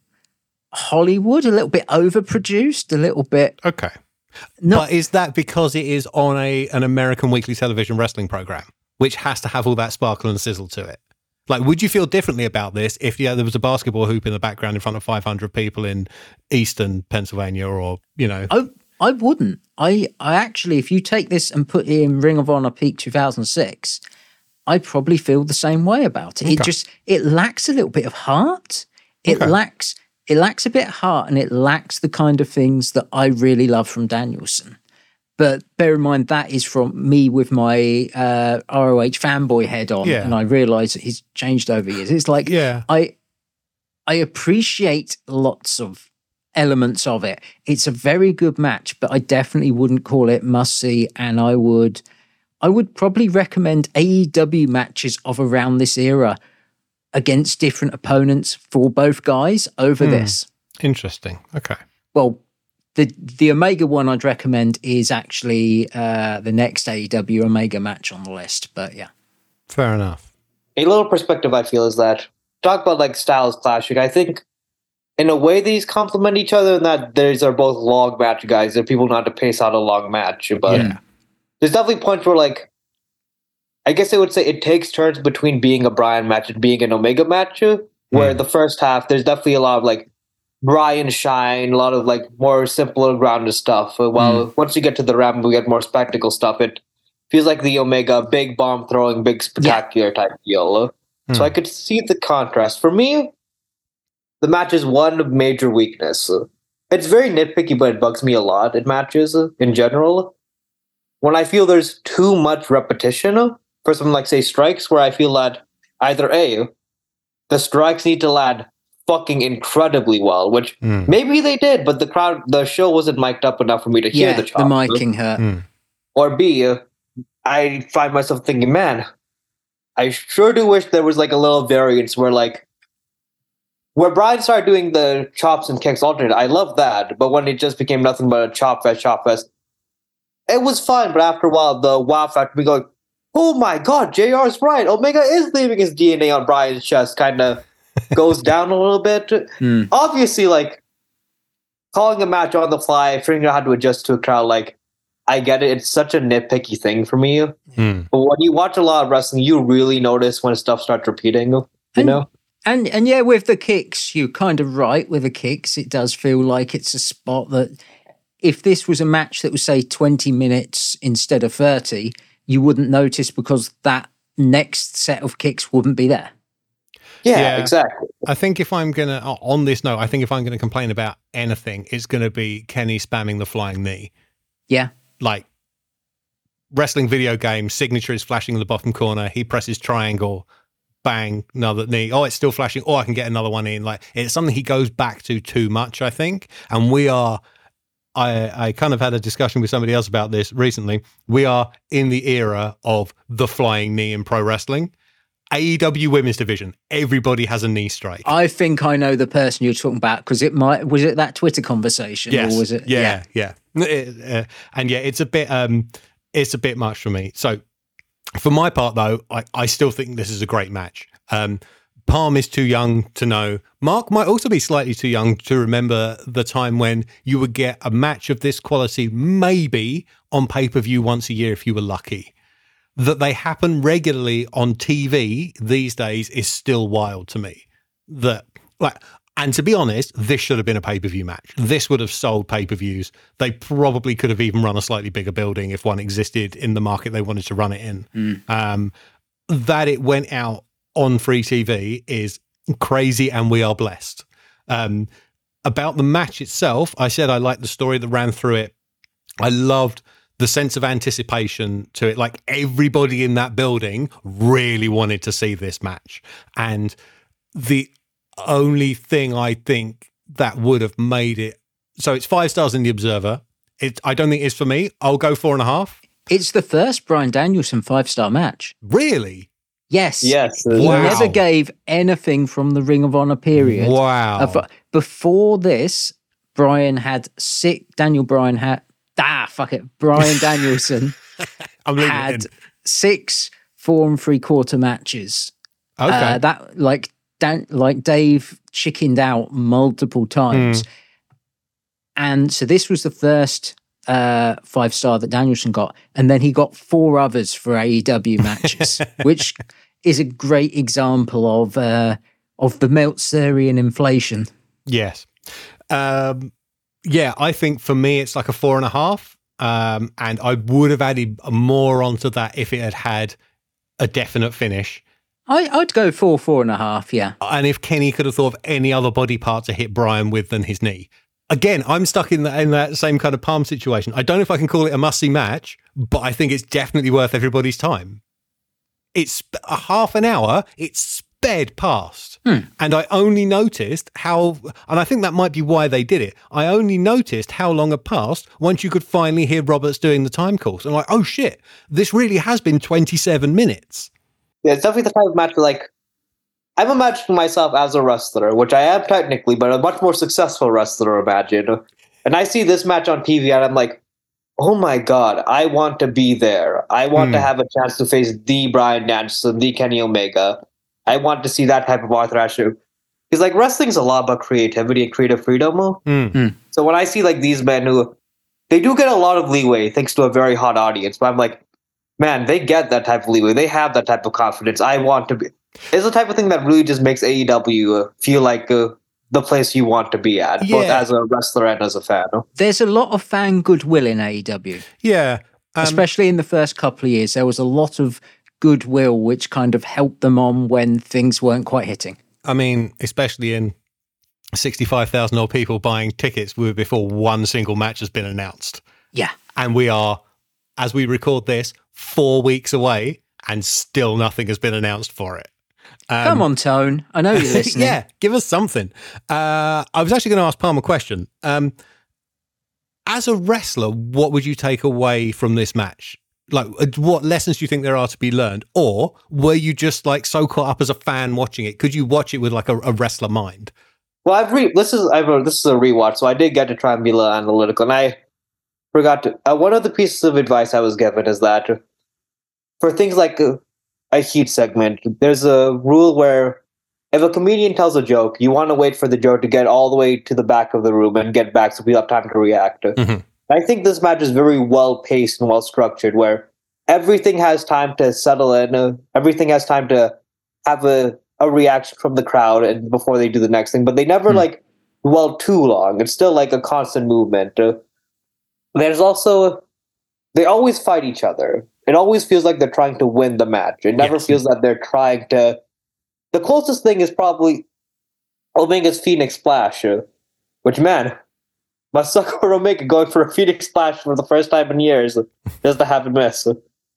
Hollywood, a little bit overproduced, a little bit... Okay. But is that because it is on an American weekly television wrestling program, which has to have all that sparkle and sizzle to it? Like, would you feel differently about this if there was a basketball hoop in the background in front of 500 people in Eastern Pennsylvania or, you know... I wouldn't. I actually, if you take this and put in Ring of Honor Peak 2006, I probably feel the same way about it. Okay. It lacks a little bit of heart. It lacks a bit of heart, and it lacks the kind of things that I really love from Danielson. But bear in mind, that is from me with my ROH fanboy head on, yeah. And I realise that he's changed over years. It's like, yeah. I appreciate lots of elements of it. It's a very good match, but I definitely wouldn't call it must-see, and I would probably recommend AEW matches of around this era against different opponents for both guys over this. Interesting. Okay. Well, the Omega one I'd recommend is actually the next AEW Omega match on the list, but yeah. Fair enough. A little perspective I feel is that, talk about like Styles Classic, I think in a way, these complement each other in that these are both long match guys. They're people not to pace out a long match. But there's definitely points where, like, I guess they would say it takes turns between being a Bryan match and being an Omega match, where the first half, there's definitely a lot of, like, Bryan shine, a lot of, like, more simpler, grounded stuff. While once you get to the ramp, we get more spectacle stuff. It feels like the Omega big bomb throwing, big spectacular type deal. So I could see the contrast. For me, the match is one major weakness. It's very nitpicky, but it bugs me a lot in matches in general. When I feel there's too much repetition for something like, say, strikes, where I feel that either A, the strikes need to land fucking incredibly well, which maybe they did, but the show wasn't mic'd up enough for me to hear the chop. The micing hurt. Or B, I find myself thinking, man, I sure do wish there was like a little variance where Bryan started doing the chops and kicks alternate, I love that. But when it just became nothing but a chop fest, it was fine. But after a while, the wow factor, we go, oh my God, JR's right. Omega is leaving his DNA on Bryan's chest, kind of goes down a little bit. Obviously, like, calling a match on the fly, figuring out how to adjust to a crowd, like, I get it. It's such a nitpicky thing for me. But when you watch a lot of wrestling, you really notice when stuff starts repeating, you know? And yeah, with the kicks, you're kind of right with the kicks. It does feel like it's a spot that if this was a match that was, say, 20 minutes instead of 30, you wouldn't notice because that next set of kicks wouldn't be there. Yeah, exactly. I think if I'm going to, on this note, I think if I'm going to complain about anything, it's going to be Kenny spamming the flying knee. Yeah. Like, wrestling video game, signature is flashing in the bottom corner, he presses triangle, bang, another knee. Oh, it's still flashing. Oh, I can get another one in. Like, it's something he goes back to too much, I think. And we are, I kind of had a discussion with somebody else about this recently. We are in the era of the flying knee in pro wrestling. AEW women's division, everybody has a knee strike. I think I know the person you're talking about, because it might, was it that Twitter conversation? Yes. Or was it? Yeah. And yeah, it's a bit much for me. So for my part though, I still think this is a great match. Parm is too young to know. Mark might also be slightly too young to remember the time when you would get a match of this quality, maybe on pay-per-view once a year if you were lucky. That they happen regularly on TV these days is still wild to me. That, like, and to be honest, this should have been a pay-per-view match. This would have sold pay-per-views. They probably could have even run a slightly bigger building if one existed in the market they wanted to run it in. That it went out on free TV is crazy, and we are blessed. About the match itself, I said I liked the story that ran through it. I loved the sense of anticipation to it. Like, everybody in that building really wanted to see this match. And the only thing I think that would have made it, so it's 5 stars in the Observer. I don't think it's for me. I'll go 4.5. It's the first Bryan Danielson 5-star match. Really? Yes. Yes. Wow. He never gave anything from the Ring of Honor period. Wow. Before this, Bryan Danielson had 6 4 3/4 matches. Okay. That, like Dave chickened out multiple times. And so this was the first 5-star that Danielson got. And then he got 4 others for AEW matches, which is a great example of the Meltzerian inflation. Yes. Yeah, I think for me it's like a 4.5, and I would have added more onto that if it had had a definite finish. I'd go 4, 4.5, yeah. And if Kenny could have thought of any other body part to hit Bryan with than his knee. Again, I'm stuck in that same kind of Parm situation. I don't know if I can call it a must-see match, but I think it's definitely worth everybody's time. It's a half an hour, it's sped past. And I only noticed how, and I think that might be why they did it, I only noticed how long had passed once you could finally hear Roberts doing the time calls. And like, oh shit, this really has been 27 minutes. Yeah, it's definitely the type of match where, like, I'm a match for myself as a wrestler, which I am technically, but a much more successful wrestler, imagine. And I see this match on TV and I'm like, oh my God, I want to be there. I want to have a chance to face the Bryan Danielson, the Kenny Omega. I want to see that type of Arthur Ashe. He's like, wrestling's a lot about creativity and creative freedom. So when I see like these men who, they do get a lot of leeway thanks to a very hot audience, but I'm like, man, they get that type of leeway. They have that type of confidence. I want to be. It's the type of thing that really just makes AEW feel like the place you want to be at, both as a wrestler and as a fan. There's a lot of fan goodwill in AEW. Yeah. Especially in the first couple of years, there was a lot of goodwill which kind of helped them on when things weren't quite hitting. I mean, especially in 65,000 old people buying tickets before one single match has been announced. Yeah. And we are, as we record this, 4 weeks away and still nothing has been announced for it. Come on, Tone. I know you're listening. Yeah, give us something. I was actually going to ask Parm a question. As a wrestler, what would you take away from this match? Like, what lessons do you think there are to be learned? Or were you just like so caught up as a fan watching it? Could you watch it with like a wrestler mind? Well, this is a rewatch, so I did get to try and be a little analytical. And I forgot to, one of the pieces of advice I was given is that for things like a heat segment, there's a rule where if a comedian tells a joke, you want to wait for the joke to get all the way to the back of the room and get back so we have time to react. Mm-hmm. I think this match is very well-paced and well-structured, where everything has time to settle in, everything has time to have a reaction from the crowd and before they do the next thing, but they never, dwell too long. It's still, like, a constant movement. There's also, they always fight each other. It always feels like they're trying to win the match. It never feels that they're trying to... The closest thing is probably Omega's Phoenix Splash, which, man... Masako or Omega going for a Phoenix Splash for the first time in years. Just a happen miss.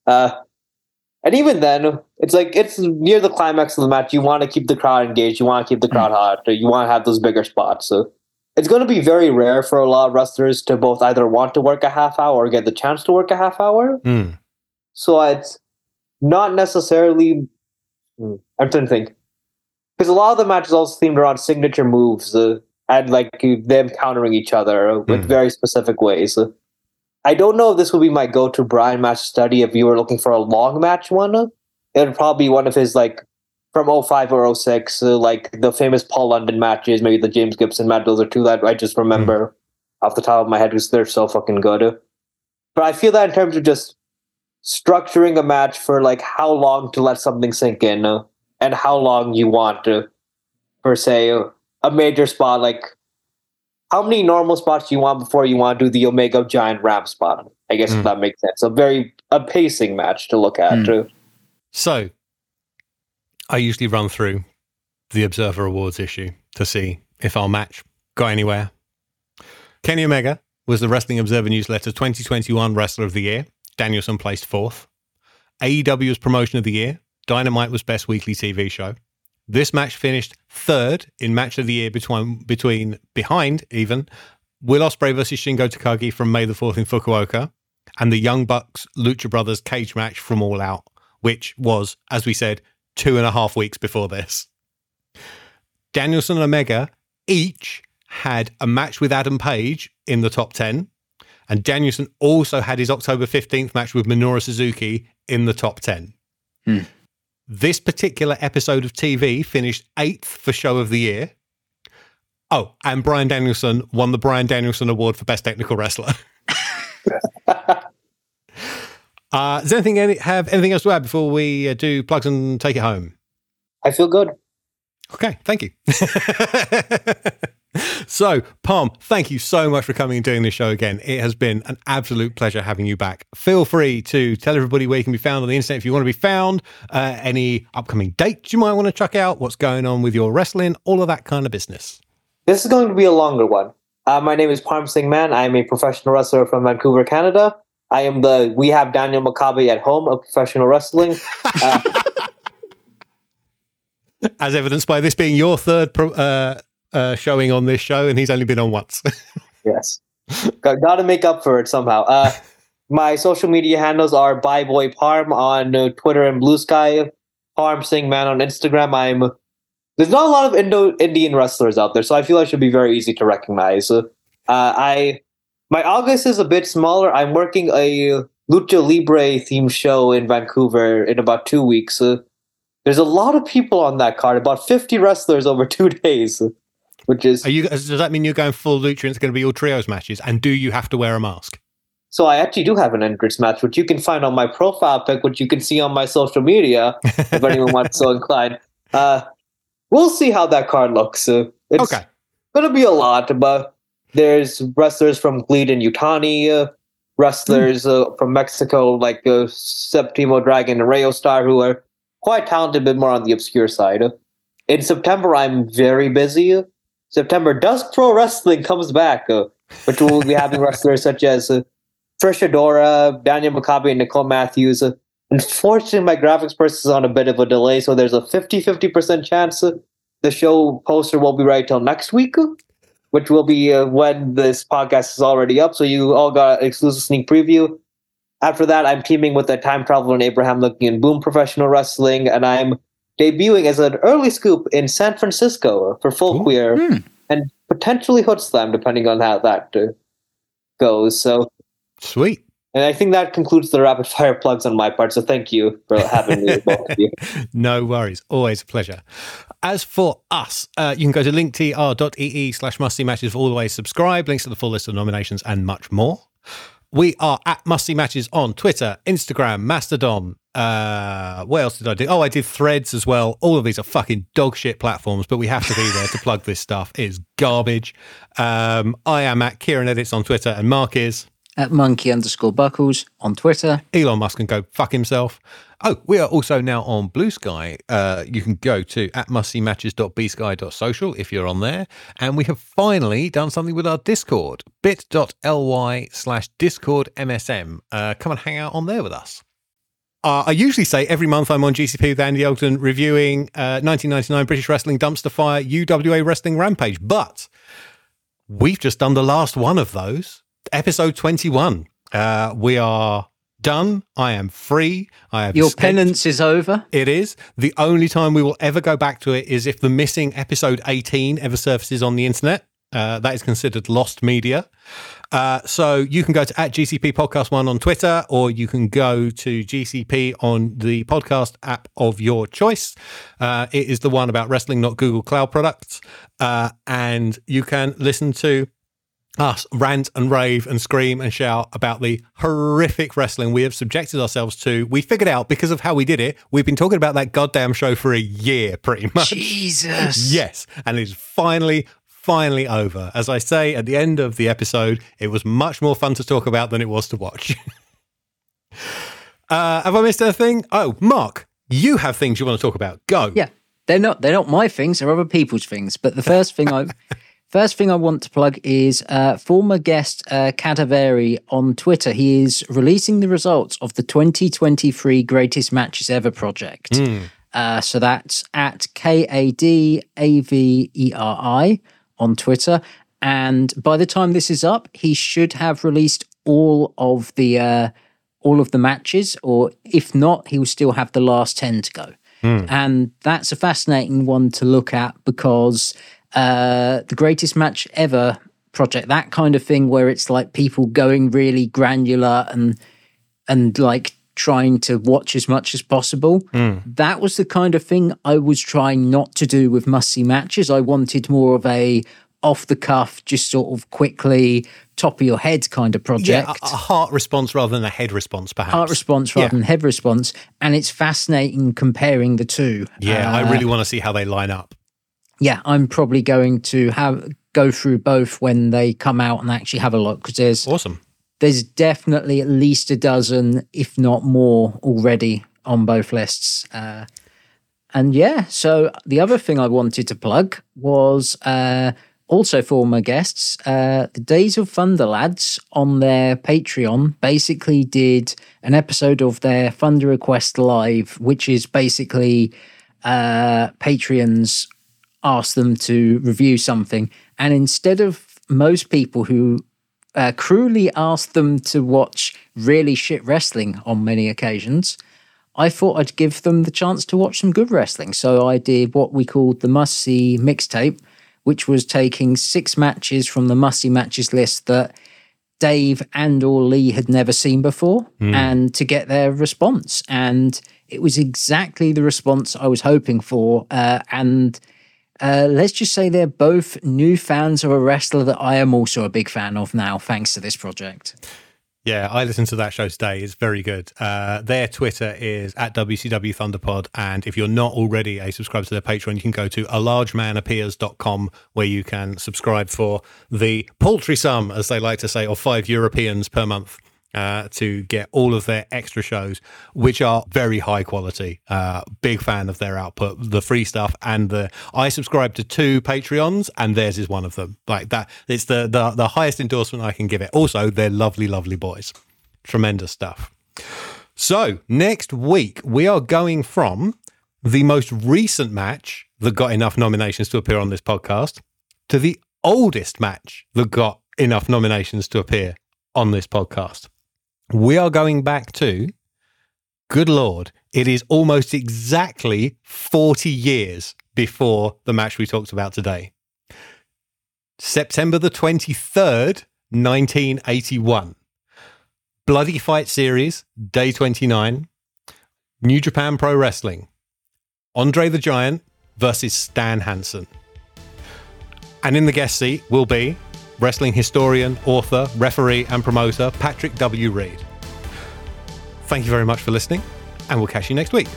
And even then, it's like it's near the climax of the match. You want to keep the crowd engaged. You want to keep the crowd hot. You want to have those bigger spots. So it's going to be very rare for a lot of wrestlers to both either want to work a half hour or get the chance to work a half hour. So it's not necessarily I'm trying to think. Because a lot of the matches also themed around signature moves and like them countering each other with very specific ways. I don't know if this would be my go-to Bryan match study if you were looking for a long match one. It would probably be one of his, like, from 05 or 06, like the famous Paul London matches, maybe the James Gibson match. Those are two that I just remember off the top of my head because they're so fucking good. But I feel that in terms of just structuring a match for, like, how long to let something sink in and how long you want to, per se, a major spot, like, how many normal spots do you want before you want to do the Omega Giant ramp spot? I guess if that makes sense. A pacing match to look at. So, I usually run through the Observer Awards issue to see if our match got anywhere. Kenny Omega was the Wrestling Observer Newsletter 2021 Wrestler of the Year. Danielson placed fourth. AEW was Promotion of the Year. Dynamite was Best Weekly TV Show. This match finished third in Match of the Year behind Will Ospreay versus Shingo Takagi from May the 4th in Fukuoka and the Young Bucks Lucha Brothers cage match from All Out, which was, as we said, 2.5 weeks before this. Danielson and Omega each had a match with Adam Page in the top 10, and Danielson also had his October 15th match with Minoru Suzuki in the top 10. This particular episode of TV finished 8th for Show of the Year. Oh, and Bryan Danielson won the Bryan Danielson Award for Best Technical Wrestler. Does anyone have anything else to add before we do plugs and take it home? I feel good. Okay, thank you. So, Parm, thank you so much for coming and doing this show again. It has been an absolute pleasure having you back. Feel free to tell everybody where you can be found on the internet if you want to be found, any upcoming dates you might want to chuck out, what's going on with your wrestling, all of that kind of business. This is going to be a longer one. My name is Parm Singh Mann. I am a professional wrestler from Vancouver, Canada. I am the We Have Daniel Makabe at Home of professional wrestling. As evidenced by this being your third showing on this show, and he's only been on once. Yes. Gotta make up for it somehow. My social media handles are ByBoyParm on Twitter and Blue Sky, Parm Singh Man on Instagram. There's not a lot of Indian wrestlers out there, so I feel I should be very easy to recognize. My August is a bit smaller. I'm working a Lucha Libre themed show in Vancouver in about 2 weeks. There's a lot of people on that card, about 50 wrestlers over 2 days. Which is does that mean you're going full lucha and it's going to be all trios matches? And do you have to wear a mask? So I actually do have an entrance match, which you can find on my profile pic, which you can see on my social media if anyone wants so inclined. We'll see how that card looks. It's going to be a lot, but there's wrestlers from Gleed and Yutani, wrestlers from Mexico like Septimo Dragon and Rayo Star, who are quite talented, but more on the obscure side. In September, I'm very busy. September, Dusk Pro Wrestling comes back, which will be having wrestlers such as Trish Adora, Daniel Makabe, and Nicole Matthews. Unfortunately, my graphics person is on a bit of a delay, so there's a 50% chance the show poster won't be ready till next week, which will be when this podcast is already up, so you all got an exclusive sneak preview. After that, I'm teaming with a time traveler and Abraham Lincoln in Boom Professional Wrestling, and I'm debuting as an early scoop in San Francisco for Full Queer and potentially Hood Slam, depending on how that goes. So sweet. And I think that concludes the rapid fire plugs on my part. So thank you for having me, both of you. No worries. Always a pleasure. As for us, you can go to linktr.ee/MustSeeMatches for all the ways subscribe, links to the full list of nominations and much more. We are at Must See Matches on Twitter, Instagram, Mastodon. What else did I do? Oh, I did Threads as well. All of these are fucking dog shit platforms, but we have to be there to plug this stuff. It's garbage. I am at Kieran Edits on Twitter, and Mark is at Monkey_Buckles on Twitter. Elon Musk can go fuck himself. Oh, we are also now on Blue Sky. You can go to at mustseematches.bsky.social if you're on there. And we have finally done something with our Discord, bit.ly/discordmsm. Come and hang out on there with us. I usually say every month I'm on GCP with Andy Ogden reviewing 1999 British Wrestling Dumpster Fire UWA Wrestling Rampage, but we've just done the last one of those, episode 21. We are done. I am free. I have Your penance is over. It is. The only time we will ever go back to it is if the missing episode 18 ever surfaces on the internet. That is considered lost media. So you can go to @GCPPodcast1 on Twitter, or you can go to GCP on the podcast app of your choice. It is the one about wrestling, not Google Cloud products. And you can listen to us rant and rave and scream and shout about the horrific wrestling we have subjected ourselves to. We figured out, because of how we did it, we've been talking about that goddamn show for a year, pretty much. Jesus. Yes. And it's finally over. As I say at the end of the episode, it was much more fun to talk about than it was to watch. Have I missed anything? Oh, Mark, you have things you want to talk about. Go. Yeah, they're not my things. They're other people's things. But the first thing I want to plug is former guest Cadaveri on Twitter. He is releasing the results of the 2023 Greatest Matches Ever project. So that's at KADAVERI on Twitter. And by the time this is up, he should have released all of the matches, or if not, he will still have the last 10 to go. And that's a fascinating one to look at, because the Greatest Match Ever project, that kind of thing where it's like people going really granular and like trying to watch as much as possible. That was the kind of thing I was trying not to do with Must See Matches. I wanted more of a off the cuff, just sort of quickly top of your head kind of project. Yeah, a heart response rather than a head response, perhaps. Heart response rather than head response. And it's fascinating comparing the two. Yeah, I really want to see how they line up. Yeah, I'm probably going to go through both when they come out and actually have a look, because there's... Awesome. There's definitely at least a dozen, if not more, already on both lists. So the other thing I wanted to plug was also former guests. The Days of Thunder lads on their Patreon basically did an episode of their Thunder Request Live, which is basically Patreons ask them to review something. And instead of most people who... cruelly asked them to watch really shit wrestling on many occasions, I thought I'd give them the chance to watch some good wrestling. So I did what we called the Must See Mixtape, which was taking 6 matches from the Must See Matches list that Dave and or Lee had never seen before, and to get their response. And it was exactly the response I was hoping for. Let's just say they're both new fans of a wrestler that I am also a big fan of now, thanks to this project. Yeah, I listened to that show today. It's very good. Their Twitter is @WCW Thunderpod. And if you're not already a subscriber to their Patreon, you can go to alargemanappears.com, where you can subscribe for the paltry sum, as they like to say, of €5 per month. To get all of their extra shows, which are very high quality. Big fan of their output, the free stuff, and I subscribe to 2 Patreons, and theirs is one of them. Like that, it's the highest endorsement I can give it. Also, they're lovely, lovely boys. Tremendous stuff. So next week we are going from the most recent match that got enough nominations to appear on this podcast to the oldest match that got enough nominations to appear on this podcast. We are going back to, good Lord, it is almost exactly 40 years before the match we talked about today. September the 23rd, 1981. Bloody Fight Series, Day 29. New Japan Pro Wrestling. Andre the Giant versus Stan Hansen. And in the guest seat will be wrestling historian, author, referee, and promoter, Patrick W. Reed. Thank you very much for listening, and we'll catch you next week.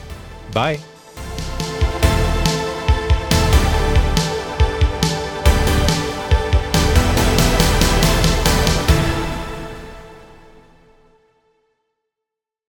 Bye.